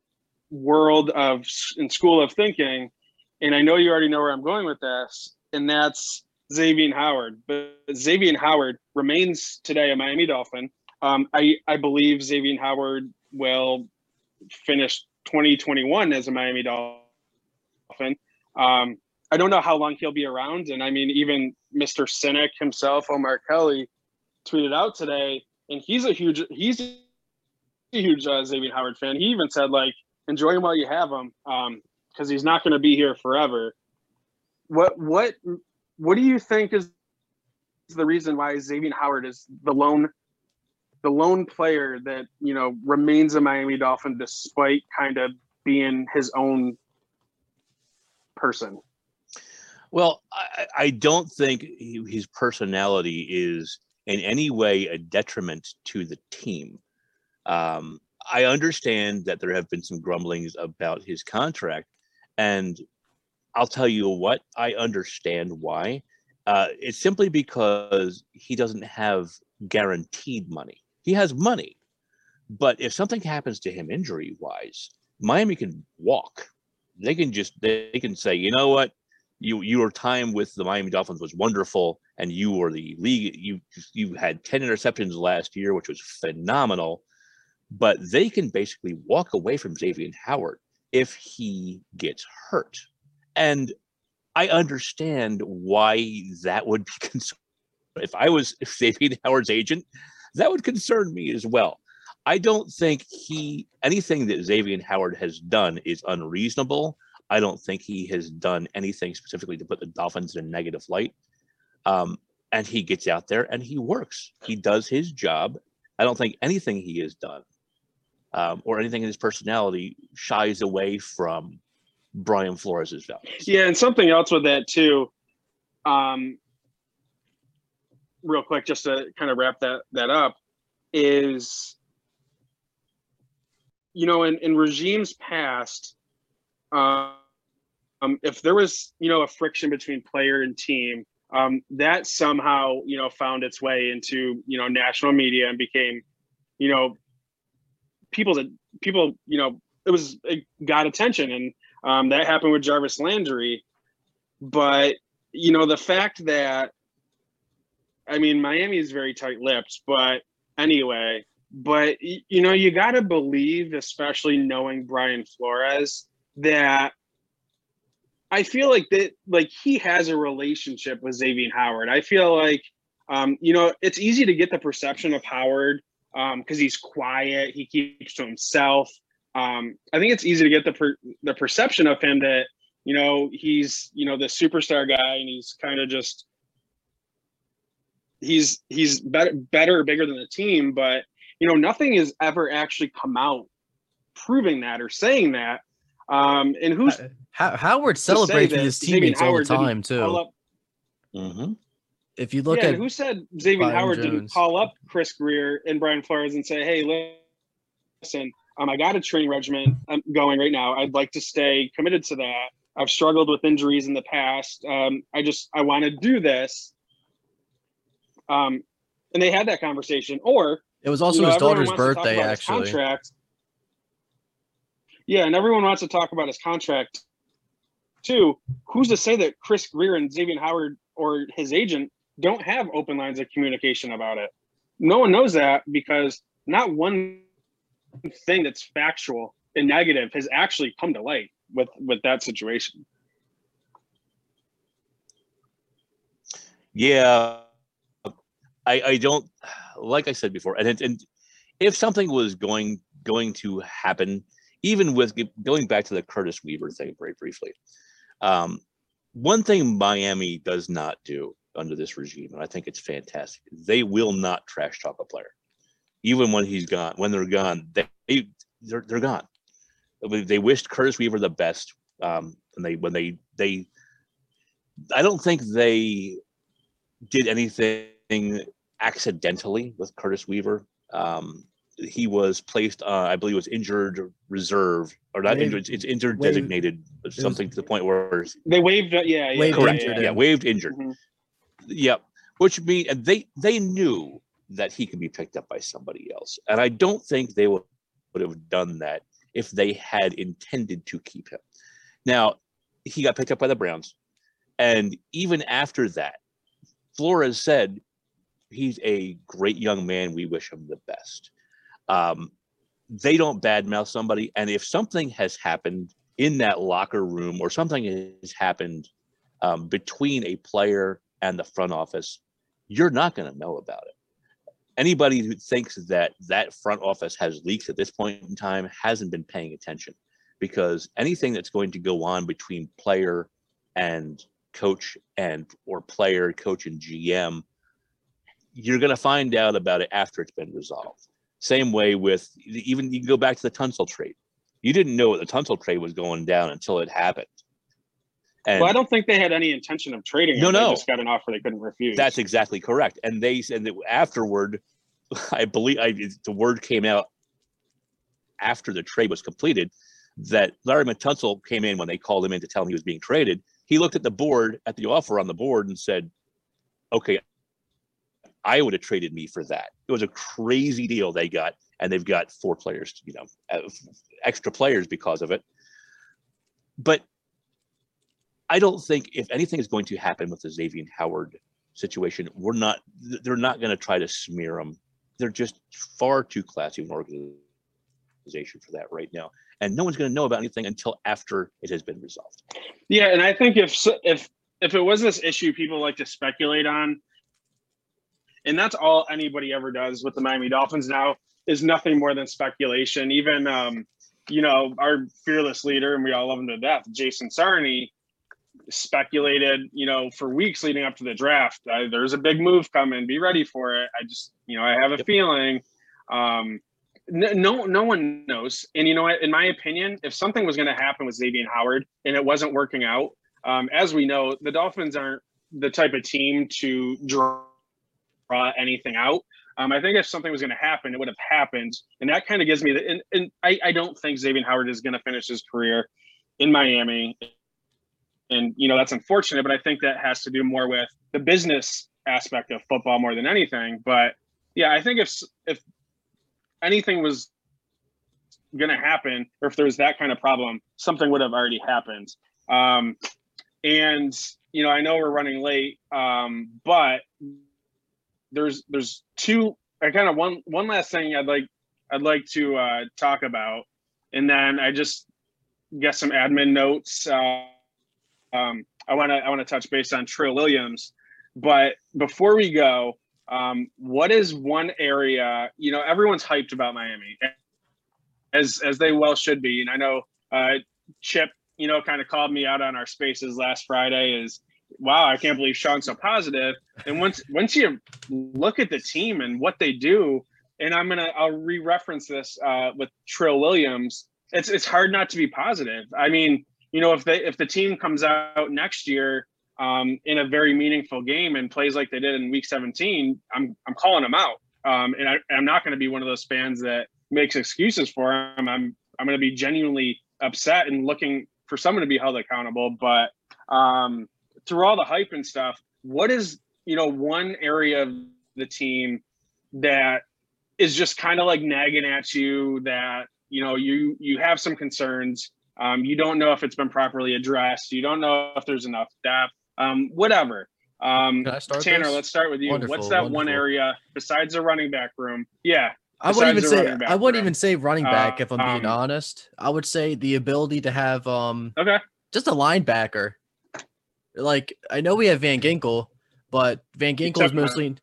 world of and school of thinking. And I know you already know where I'm going with this, and that's Xavier Howard. But Xavier Howard remains today a Miami Dolphin. Um, I, I believe Xavier Howard will finish twenty twenty-one as a Miami Dolphin. Um, I don't know how long he'll be around. And I mean, even Mister Sinek himself, Omar Kelly, tweeted out today, and he's a huge, he's a huge uh, Xavier Howard fan. He even said, like, enjoy him while you have him, um, because he's not going to be here forever. What what what do you think is the reason why Xavier Howard is the lone the lone player that, you know, remains a Miami Dolphin despite kind of being his own person? Well, I, I don't think he, his personality is in any way a detriment to the team. Um, I understand that there have been some grumblings about his contract, and I'll tell you what, I understand why. Uh, it's simply because he doesn't have guaranteed money. He has money, but if something happens to him injury-wise, Miami can walk. They can just, they, they can say, you know what, you your time with the Miami Dolphins was wonderful, and you were the league, you you had ten interceptions last year, which was phenomenal. But they can basically walk away from Xavier Howard if he gets hurt. And I understand why that would be concerned. If I was Xavier Howard's agent, that would concern me as well. I don't think he anything that Xavier Howard has done is unreasonable. I don't think he has done anything specifically to put the Dolphins in a negative light. Um, and he gets out there and he works. He does his job. I don't think anything he has done um, or anything in his personality shies away from Brian Flores' values. Yeah, and something else with that too, um, real quick, just to kind of wrap that, that up, is, you know, in, in regimes past, um, um, if there was, you know, a friction between player and team, um, that somehow, you know, found its way into, you know, national media and became, you know, people that people, you know, it was, it got attention. And um, that happened with Jarvis Landry. But, you know, the fact that, I mean, Miami is very tight-lipped, but anyway, but, you know, you got to believe, especially knowing Brian Flores, that I feel like that, like he has a relationship with Xavier Howard. I feel like, um, you know, it's easy to get the perception of Howard because um, he's quiet. He keeps to himself. Um, I think it's easy to get the per- the perception of him that, you know, he's, you know, the superstar guy and he's kind of just, he's, he's better, better, bigger than the team, but, you know, nothing has ever actually come out proving that or saying that. Um, and who's How, Howard celebrates with his teammates all the time too. Mm-hmm. If you look yeah, at who said Xavier Howard Jones. Didn't call up Chris Greer and Brian Flores and say, "Hey, listen, um, I got a training regimen I'm going right now. I'd like to stay committed to that. I've struggled with injuries in the past. Um, I just I want to do this." Um, and they had that conversation, or. It was also you know, his daughter's birthday, actually. Yeah, and everyone wants to talk about his contract, too. Who's to say that Chris Greer and Xavier Howard or his agent don't have open lines of communication about it? No one knows that because not one thing that's factual and negative has actually come to light with, with that situation. Yeah. I, I don't, like I said before, and, and if something was going going to happen, even with going back to the Curtis Weaver thing very briefly, um, one thing Miami does not do under this regime, and I think it's fantastic, they will not trash talk a player, even when he's gone. When they're gone, they they're, they're gone. They wished Curtis Weaver the best, um, and they when they they, I don't think they did anything accidentally with Curtis Weaver. Um, he was placed, uh, I believe it was injured reserve, or not waived, injured, it's injured waived, designated, or something was, to the point where... They waived, uh, yeah, yeah. Waived correct, injured, yeah, yeah, waived injured. Mm-hmm. Yep, which means they, they knew that he could be picked up by somebody else. And I don't think they would, would have done that if they had intended to keep him. Now, he got picked up by the Browns, and even after that, Flores said, "He's a great young man. We wish him the best." Um, they don't badmouth somebody. And if something has happened in that locker room or something has happened um, between a player and the front office, you're not going to know about it. Anybody who thinks that that front office has leaks at this point in time hasn't been paying attention, because anything that's going to go on between player and coach and or player, coach and G M, you're going to find out about it after it's been resolved. Same way with, even you can go back to the Tunsil trade. You didn't know what the Tunsil trade was going down until it happened. And well, I don't think they had any intention of trading. No, no. They just got an offer they couldn't refuse. That's exactly correct. And they said afterward, I believe I, the word came out after the trade was completed that Laremy Tunsil came in when they called him in to tell him he was being traded. He looked at the board, at the offer on the board and said, "Okay, I would have traded me for that." It was a crazy deal they got, and they've got four players, you know, extra players because of it. But I don't think if anything is going to happen with the Xavier Howard situation, we're not, they're not going to try to smear him. They're just far too classy of an organization for that right now. And no one's going to know about anything until after it has been resolved. Yeah. And I think if, if, if it was this issue people like to speculate on, and that's all anybody ever does with the Miami Dolphins now, is nothing more than speculation. Even um, you know, our fearless leader, and we all love him to death, Jason Sarny, speculated, you know, for weeks leading up to the draft, I, there's a big move coming, be ready for it. I just, you know, I have a yep. feeling. Um, no, no one knows. And you know what, in my opinion, if something was going to happen with Xavier Howard and it wasn't working out, um, as we know, the Dolphins aren't the type of team to draw anything out. Um, I think if something was going to happen, it would have happened. And that kind of gives me the, and, and I, I don't think Xavier Howard is going to finish his career in Miami. And, you know, that's unfortunate, but I think that has to do more with the business aspect of football more than anything. But yeah, I think if, if anything was going to happen, or if there was that kind of problem, something would have already happened. Um, and, you know, I know we're running late, um, but there's, there's two, I kind of one, one last thing I'd like, I'd like to uh, talk about. And then I just got some admin notes. Uh, um, I want to, I want to touch base on Trill Williams, but before we go, um, what is one area, you know, everyone's hyped about Miami as, as they well should be. And I know uh, Chip, you know, kind of called me out on our spaces last Friday is, wow, I can't believe Sean's so positive. And once once you look at the team and what they do, and I'm gonna I'll re-reference this uh, with Trill Williams. It's it's hard not to be positive. I mean, you know, if they if the team comes out next year um, in a very meaningful game and plays like they did in Week seventeen, I'm I'm calling them out, um, and I, I'm not going to be one of those fans that makes excuses for them. I'm I'm going to be genuinely upset and looking for someone to be held accountable, but. Um, Through all the hype and stuff, what is, you know, one area of the team that is just kind of like nagging at you that, you know, you you have some concerns. Um, you don't know if it's been properly addressed. You don't know if there's enough depth, um, whatever. Um, Can I start Tanner, this? Let's start with you. Wonderful, What's that wonderful. one area besides the running back room? Yeah. I wouldn't even say I wouldn't room. even say running back uh, if I'm um, being honest. I would say the ability to have um okay. just a linebacker. Like, I know we have Van Ginkel, but Van Ginkel is mostly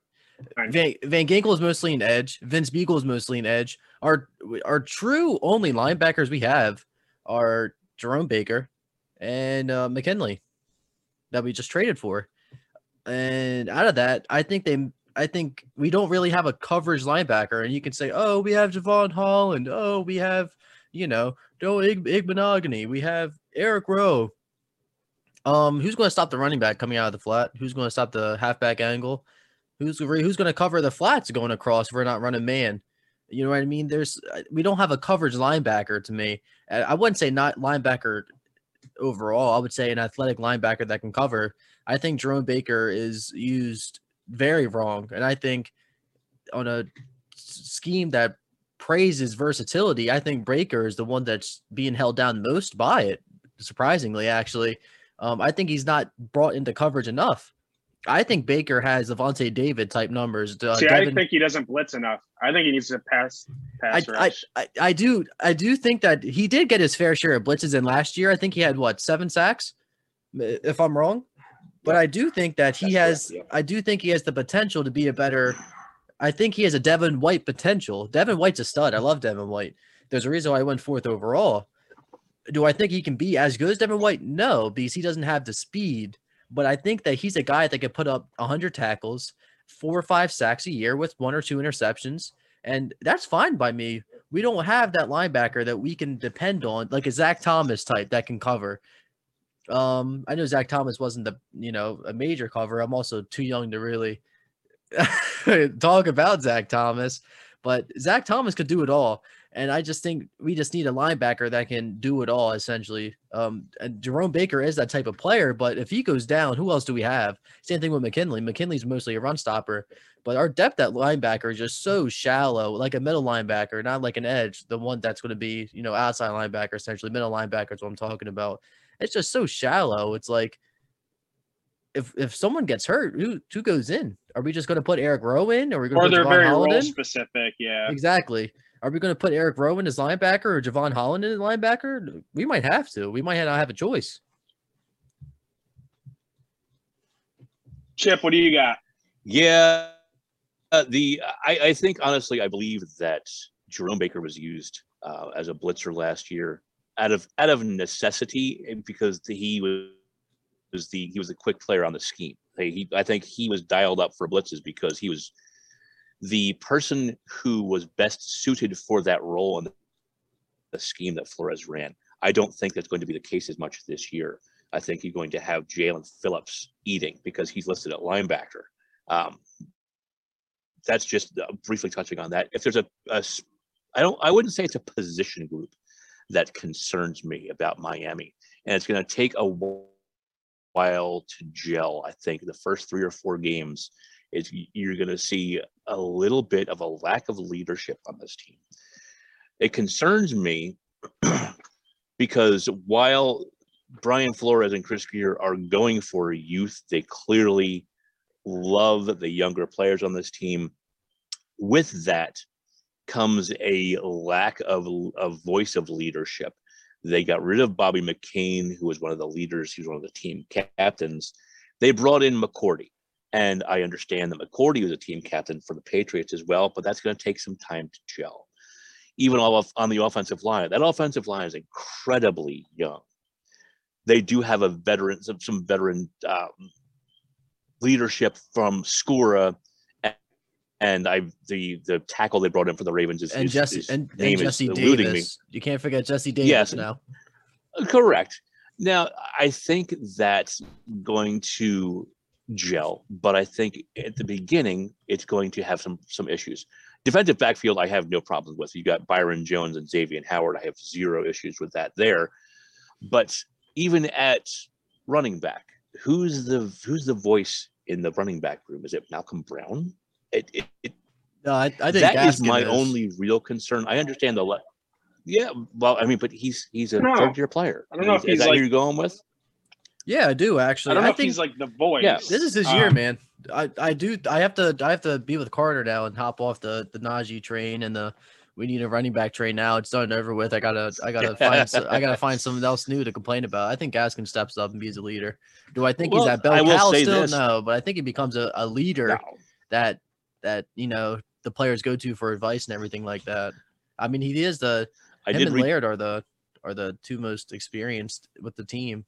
Van, Van Ginkel is mostly an edge. Vince Beagle is mostly an edge. Our our true only linebackers we have are Jerome Baker and uh, McKinley that we just traded for. And out of that, I think they I think we don't really have a coverage linebacker. And you can say, oh, we have Javon Hall, and oh, we have you know Joe Igbenogany, we have Eric Rowe. Um, who's going to stop the running back coming out of the flat? Who's going to stop the halfback angle? Who's who's going to cover the flats going across if we're not running man? You know what I mean? There's we don't have a coverage linebacker to me. I wouldn't say not linebacker overall. I would say an athletic linebacker that can cover. I think Jerome Baker is used very wrong, and I think on a scheme that praises versatility, I think Baker is the one that's being held down most by it, surprisingly, actually. Um, I think he's not brought into coverage enough. I think Baker has Levante David type numbers. Uh, See, Devin, I think he doesn't blitz enough. I think he needs to pass. pass I, rush. I, I, I do. I do think that he did get his fair share of blitzes in last year. I think he had what seven sacks, if I'm wrong. But I do think that he That's has. Right, yeah. I do think he has the potential to be a better. I think he has a Devin White potential. Devin White's a stud. I love Devin White. There's a reason why I went fourth overall. Do I think he can be as good as Devin White? No, because he doesn't have the speed. But I think that he's a guy that could put up one hundred tackles, four or five sacks a year with one or two interceptions, and that's fine by me. We don't have that linebacker that we can depend on, like a Zach Thomas type that can cover. Um, I know Zach Thomas wasn't the you know a major cover. I'm also too young to really talk about Zach Thomas, but Zach Thomas could do it all. And I just think we just need a linebacker that can do it all, essentially. Um, and Jerome Baker is that type of player, but if he goes down, who else do we have? Same thing with McKinley. McKinley's mostly a run stopper, but our depth at linebacker is just so shallow, like a middle linebacker, not like an edge, the one that's going to be, you know, outside linebacker, essentially. Middle linebacker is what I'm talking about. It's just so shallow. It's like if if someone gets hurt, who, who goes in? Are we just going to put Eric Rowe in? Or, are we gonna or they're very role-specific, yeah. Exactly. Are we going to put Eric Rowe in as linebacker or Javon Holland in as linebacker? We might have to. We might not have a choice. Chip, what do you got? Yeah, uh, the I, I think honestly, I believe that Jerome Baker was used uh, as a blitzer last year out of out of necessity, because he was, was the he was a quick player on the scheme. He, I think he was dialed up for blitzes because he was the person who was best suited for that role in the scheme that Flores ran. I don't think that's going to be the case as much this year. I think you're going to have Jalen Phillips eating because he's listed at linebacker. Um, that's just uh, briefly touching on that. If there's a, a, I don't, I wouldn't say it's a position group that concerns me about Miami, and it's going to take a while to gel. I think the first three or four games is you're going to see a little bit of a lack of leadership on this team. It concerns me because while Brian Flores and Chris Greer are going for youth, they clearly love the younger players on this team. With that comes a lack of a voice of leadership. They got rid of Bobby McCain, who was one of the leaders. He was one of the team captains. They brought in McCourty, and I understand that McCourty was a team captain for the Patriots as well, but that's going to take some time to gel. Even all on the offensive line, that offensive line is incredibly young. They do have a veteran, some, some veteran um, leadership from Skura, and, and I the the tackle they brought in for the Ravens is and is, Jesse is, and, name and Jesse is Davis. Me. You can't forget Jesse Davis. Yes, now correct. Now I think that's going to gel, but I think at the beginning it's going to have some some issues. Defensive backfield, I have no problems with. You got Byron Jones and Xavier Howard. I have zero issues with that there, but even at running back, who's the who's the voice in the running back room? Is it Malcolm Brown? It, it, it, no, I, I think that Gaskin is my is. only real concern. I understand the, le- yeah. Well, I mean, but he's he's a third year player. I don't know if he's, he's like, who you're going with. Yeah, I do actually. I don't know I if think, he's like the voice. Yeah, this is his um, year, man. I, I do. I have to. I have to be with Carter now and hop off the the Najee train and the. We need a running back trade now. It's done and over with. I gotta, I gotta find, I gotta find something else new to complain about. I think Gaskin steps up and be a leader. Do I think well, he's at Bell Cal still? This. No, but I think he becomes a, a leader no. that that you know the players go to for advice and everything like that. I mean, he is the. I him did and re- Laird are the are the two most experienced with the team.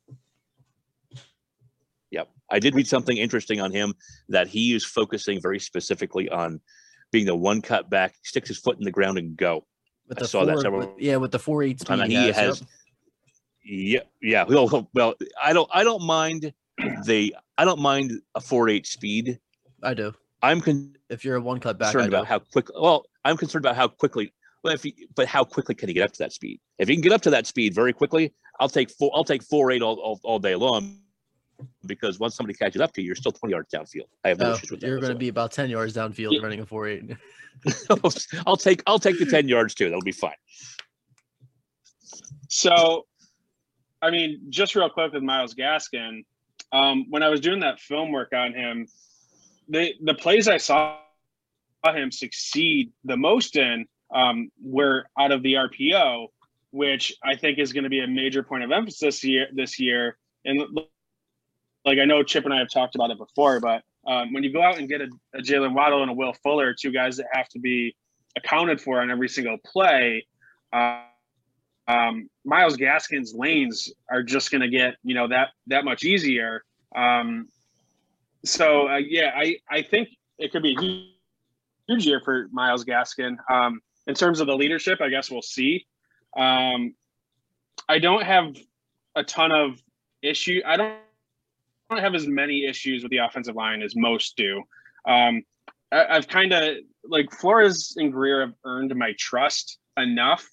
Yep, I did read something interesting on him that he is focusing very specifically on being the one cut back, sticks his foot in the ground and go. I saw four, that several. With, yeah, with the four eight speed. He guys, has. Yep. Yeah, yeah. Well, well, I don't. I don't mind the. I don't mind a four eight speed. I do. I'm con- if you're a one cut back. Concerned about how quick. Well, I'm concerned about how quickly. Well, if he, but how quickly can he get up to that speed? If he can get up to that speed very quickly, I'll take four. I'll take four eight all all, all day long. Because once somebody catches up to you, you're still twenty yards downfield. I have no oh, issues with that. You're going to be about ten yards downfield yeah. running a four eight. I'll take I'll take the ten yards too. That'll be fine. So, I mean, just real quick with Myles Gaskin, um, when I was doing that film work on him, the the plays I saw him succeed the most in um, were out of the R P O, which I think is going to be a major point of emphasis year this year. And like, I know Chip and I have talked about it before, but um, when you go out and get a, a Jalen Waddle and a Will Fuller, two guys that have to be accounted for on every single play, uh, um, Myles Gaskin's lanes are just going to get, you know, that that much easier. Um, so, uh, yeah, I, I think it could be a huge, huge year for Myles Gaskin. Um, in terms of the leadership, I guess we'll see. Um, I don't have a ton of issue. I don't. I don't have as many issues with the offensive line as most do. Um, I, I've kind of like Flores and Greer have earned my trust enough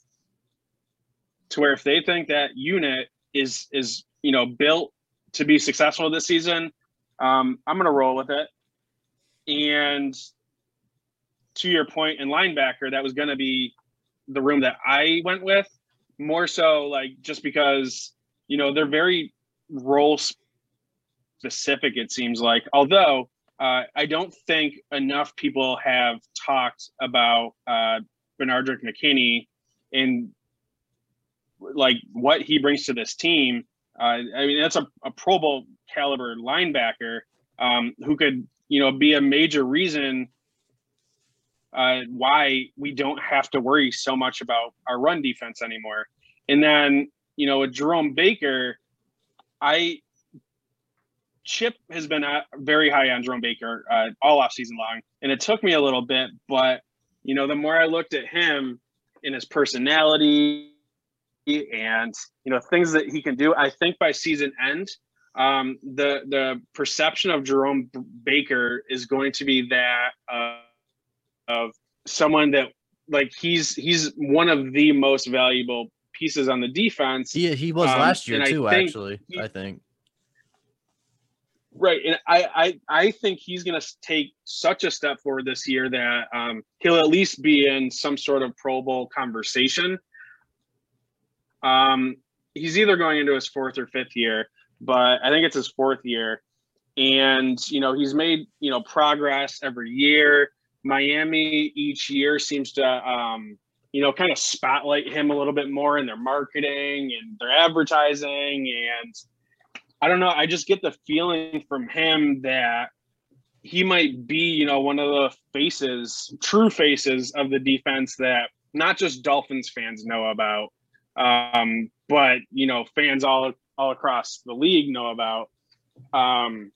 to where if they think that unit is is you know built to be successful this season, um, I'm going to roll with it. And to your point, in linebacker, that was going to be the room that I went with more so, like just because you know they're very role specific. Specific, it seems like. Although uh, I don't think enough people have talked about uh, Bernardrick McKinney and like what he brings to this team. Uh, I mean, that's a, a Pro Bowl caliber linebacker um, who could, you know, be a major reason uh, why we don't have to worry so much about our run defense anymore. And then, you know, with Jerome Baker, I Chip has been very high on Jerome Baker uh, all offseason long, and it took me a little bit, but, you know, the more I looked at him and his personality and, you know, things that he can do, I think by season end, um, the the perception of Jerome Baker is going to be that uh, of someone that, like, he's he's one of the most valuable pieces on the defense. Yeah, he, he was um, last year too, I think, actually, he, I think. Right. And I, I, I think he's going to take such a step forward this year that um, he'll at least be in some sort of Pro Bowl conversation. Um, he's either going into his fourth or fifth year, but I think it's his fourth year. And, you know, he's made, you know, progress every year. Miami each year seems to, um, you know, kind of spotlight him a little bit more in their marketing and their advertising. And I don't know, I just get the feeling from him that he might be, you know, one of the faces, true faces of the defense that not just Dolphins fans know about, um, but, you know, fans all all across the league know about. Um,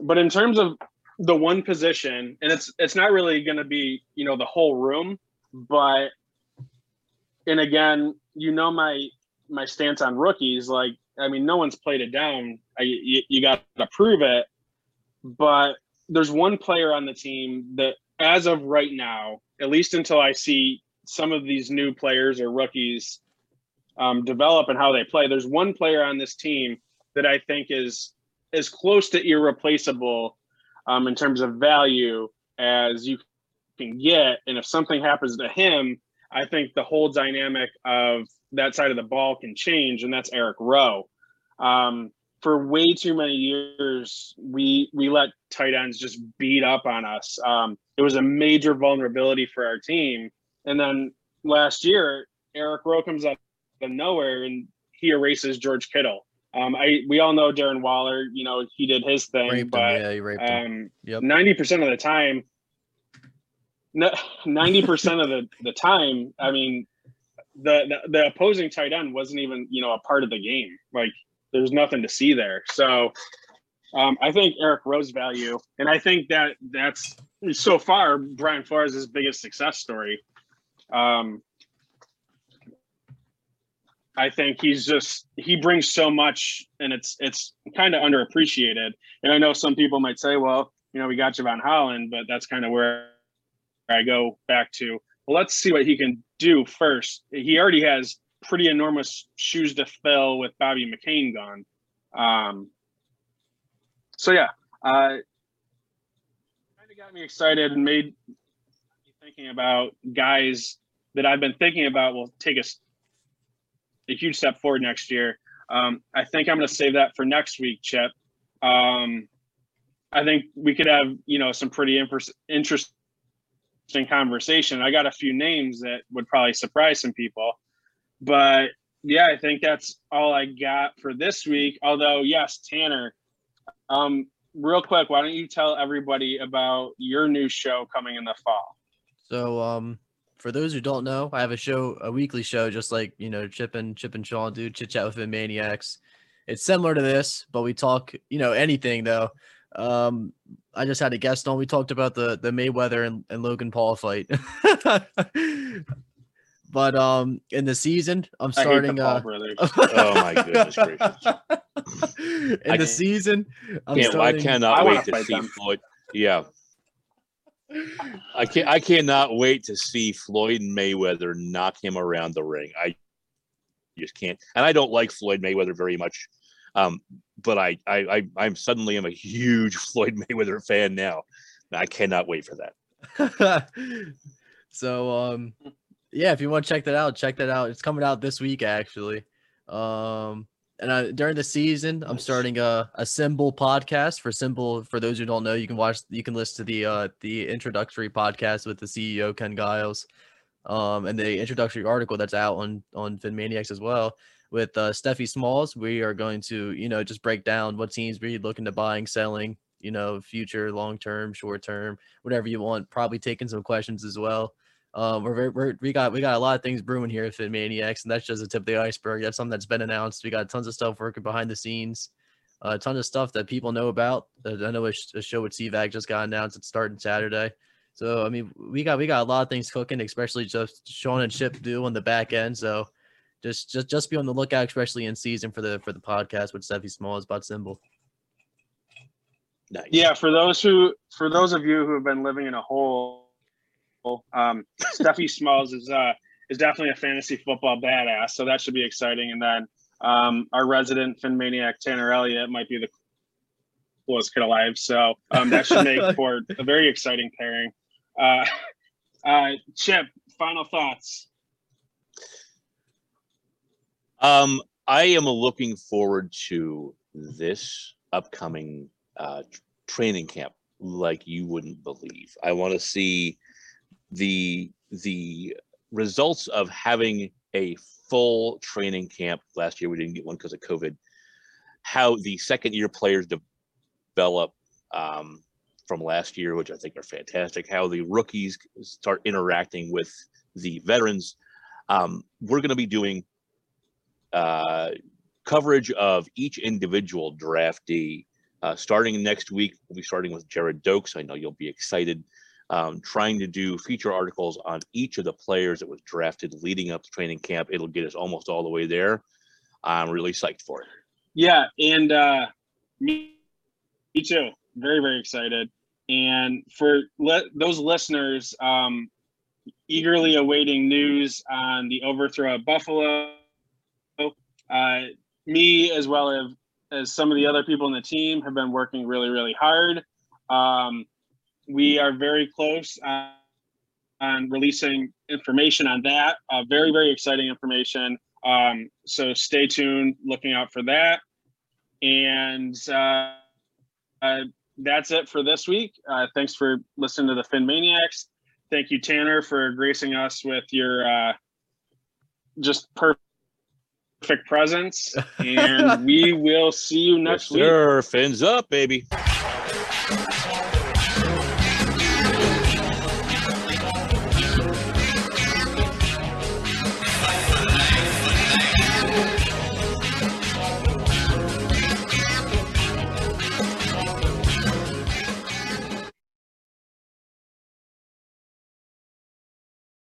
but in terms of the one position, and it's it's not really going to be, you know, the whole room, but, and again, you know, my my stance on rookies, like, I mean, no one's played it down. I, you you got to prove it. But there's one player on the team that, as of right now, at least until I see some of these new players or rookies um, develop and how they play, there's one player on this team that I think is as close to irreplaceable um, in terms of value as you can get. And if something happens to him, I think the whole dynamic of that side of the ball can change, and that's Eric Rowe. Um, for way too many years, we we let tight ends just beat up on us. Um, it was a major vulnerability for our team. And then last year, Eric Rowe comes out of nowhere, and he erases George Kittle. Um, I we all know Darren Waller, you know, he did his thing. Raped but him. Yeah, he raped um, him. Yep. ninety percent of the time, ninety percent of the, the time, I mean, The, the the opposing tight end wasn't even, you know, a part of the game. Like, there's nothing to see there. So um, I think Eric Rowe's value, and I think that that's, so far, Brian Flores' biggest success story. Um, I think he's just, he brings so much, and it's it's kind of underappreciated. And I know some people might say, well, you know, we got Javon Holland, but that's kind of where I go back to, well, let's see what he can do first. He already has pretty enormous shoes to fill with Bobby McCain gone. Um, so yeah, uh, kind of got me excited and made me thinking about guys that I've been thinking about will take us a, a huge step forward next year. Um, I think I'm going to save that for next week, Chip. Um, I think we could have, you know, some pretty impers- interesting conversation. I got a few names that would probably surprise some people, but yeah, I think that's all I got for this week. Although, yes, Tanner, um, real quick, why don't you tell everybody about your new show coming in the fall? So, um, for those who don't know, I have a show, a weekly show, just like, you know, Chip and Chip and Sean do, Chit Chat with the Maniacs. It's similar to this, but we talk, you know, anything though. Um, I just had a guest on. We talked about the the Mayweather and, and Logan Paul fight. But um, in the season, I'm starting. I hate the uh, Paul oh my goodness gracious! In I the season, I'm can't, starting, I cannot I wait to see them. Floyd. Yeah, I can't. I cannot wait to see Floyd Mayweather knock him around the ring. I just can't, and I don't like Floyd Mayweather very much. Um, but I, I, I, I'm suddenly am a huge Floyd Mayweather fan now. I cannot wait for that. So, um, yeah, if you want to check that out, check that out. It's coming out this week, actually. Um, and I, during the season, I'm starting a, a Symbol podcast for Symbol. For those who don't know, you can watch, you can listen to the, uh, the introductory podcast with the C E O, Ken Giles, um, and the introductory article that's out on, on FinManiacs as well. With uh, Steffi Smalls, we are going to, you know, just break down what teams we're looking to buying, selling, you know, future, long-term, short-term, whatever you want, probably taking some questions as well. Um, we're, we're, we got we got a lot of things brewing here at Fit Maniacs, and that's just the tip of the iceberg. That's something that's been announced. We got tons of stuff working behind the scenes, a uh, ton of stuff that people know about. I know a, sh- a show with C V A C just got announced. It's starting Saturday. So, I mean, we got we got a lot of things cooking, especially just Sean and Chip do on the back end. So just just just be on the lookout, especially in season, for the for the podcast with Steffi Small is about Symbol. Nice. Yeah, for those who for those of you who have been living in a hole, Um, Steffi Smalls is uh, is definitely a fantasy football badass, so that should be exciting. And then um, our resident Fin Maniac Tanner Elliott might be the coolest kid alive, so um, that should make for a very exciting pairing. Uh, uh, Chip, final thoughts. Um, I am looking forward to this upcoming uh, training camp like you wouldn't believe. I want to see the the results of having a full training camp. Last year we didn't get one because of COVID. How the second year players de- develop um, from last year, which I think are fantastic. How the rookies start interacting with the veterans. Um, we're going to be doing uh, coverage of each individual draftee. Uh, starting next week, we'll be starting with Jared Doaks. I know you'll be excited. Um, trying to do feature articles on each of the players that was drafted leading up to training camp. It'll get us almost all the way there. I'm really psyched for it. Yeah, and uh, me, me too. Very, very excited. And for le- those listeners um, eagerly awaiting news on the overthrow at Buffalo, uh, me as well as, as some of the other people in the team have been working really, really hard. Um, We are very close on, on releasing information on that. Uh, very, very exciting information. Um, so stay tuned, looking out for that. And uh, uh, that's it for this week. Uh, thanks for listening to the Fin Maniacs. Thank you, Tanner, for gracing us with your uh, just perfect presence. And we will see you next yes, week. Sir, fins up, baby.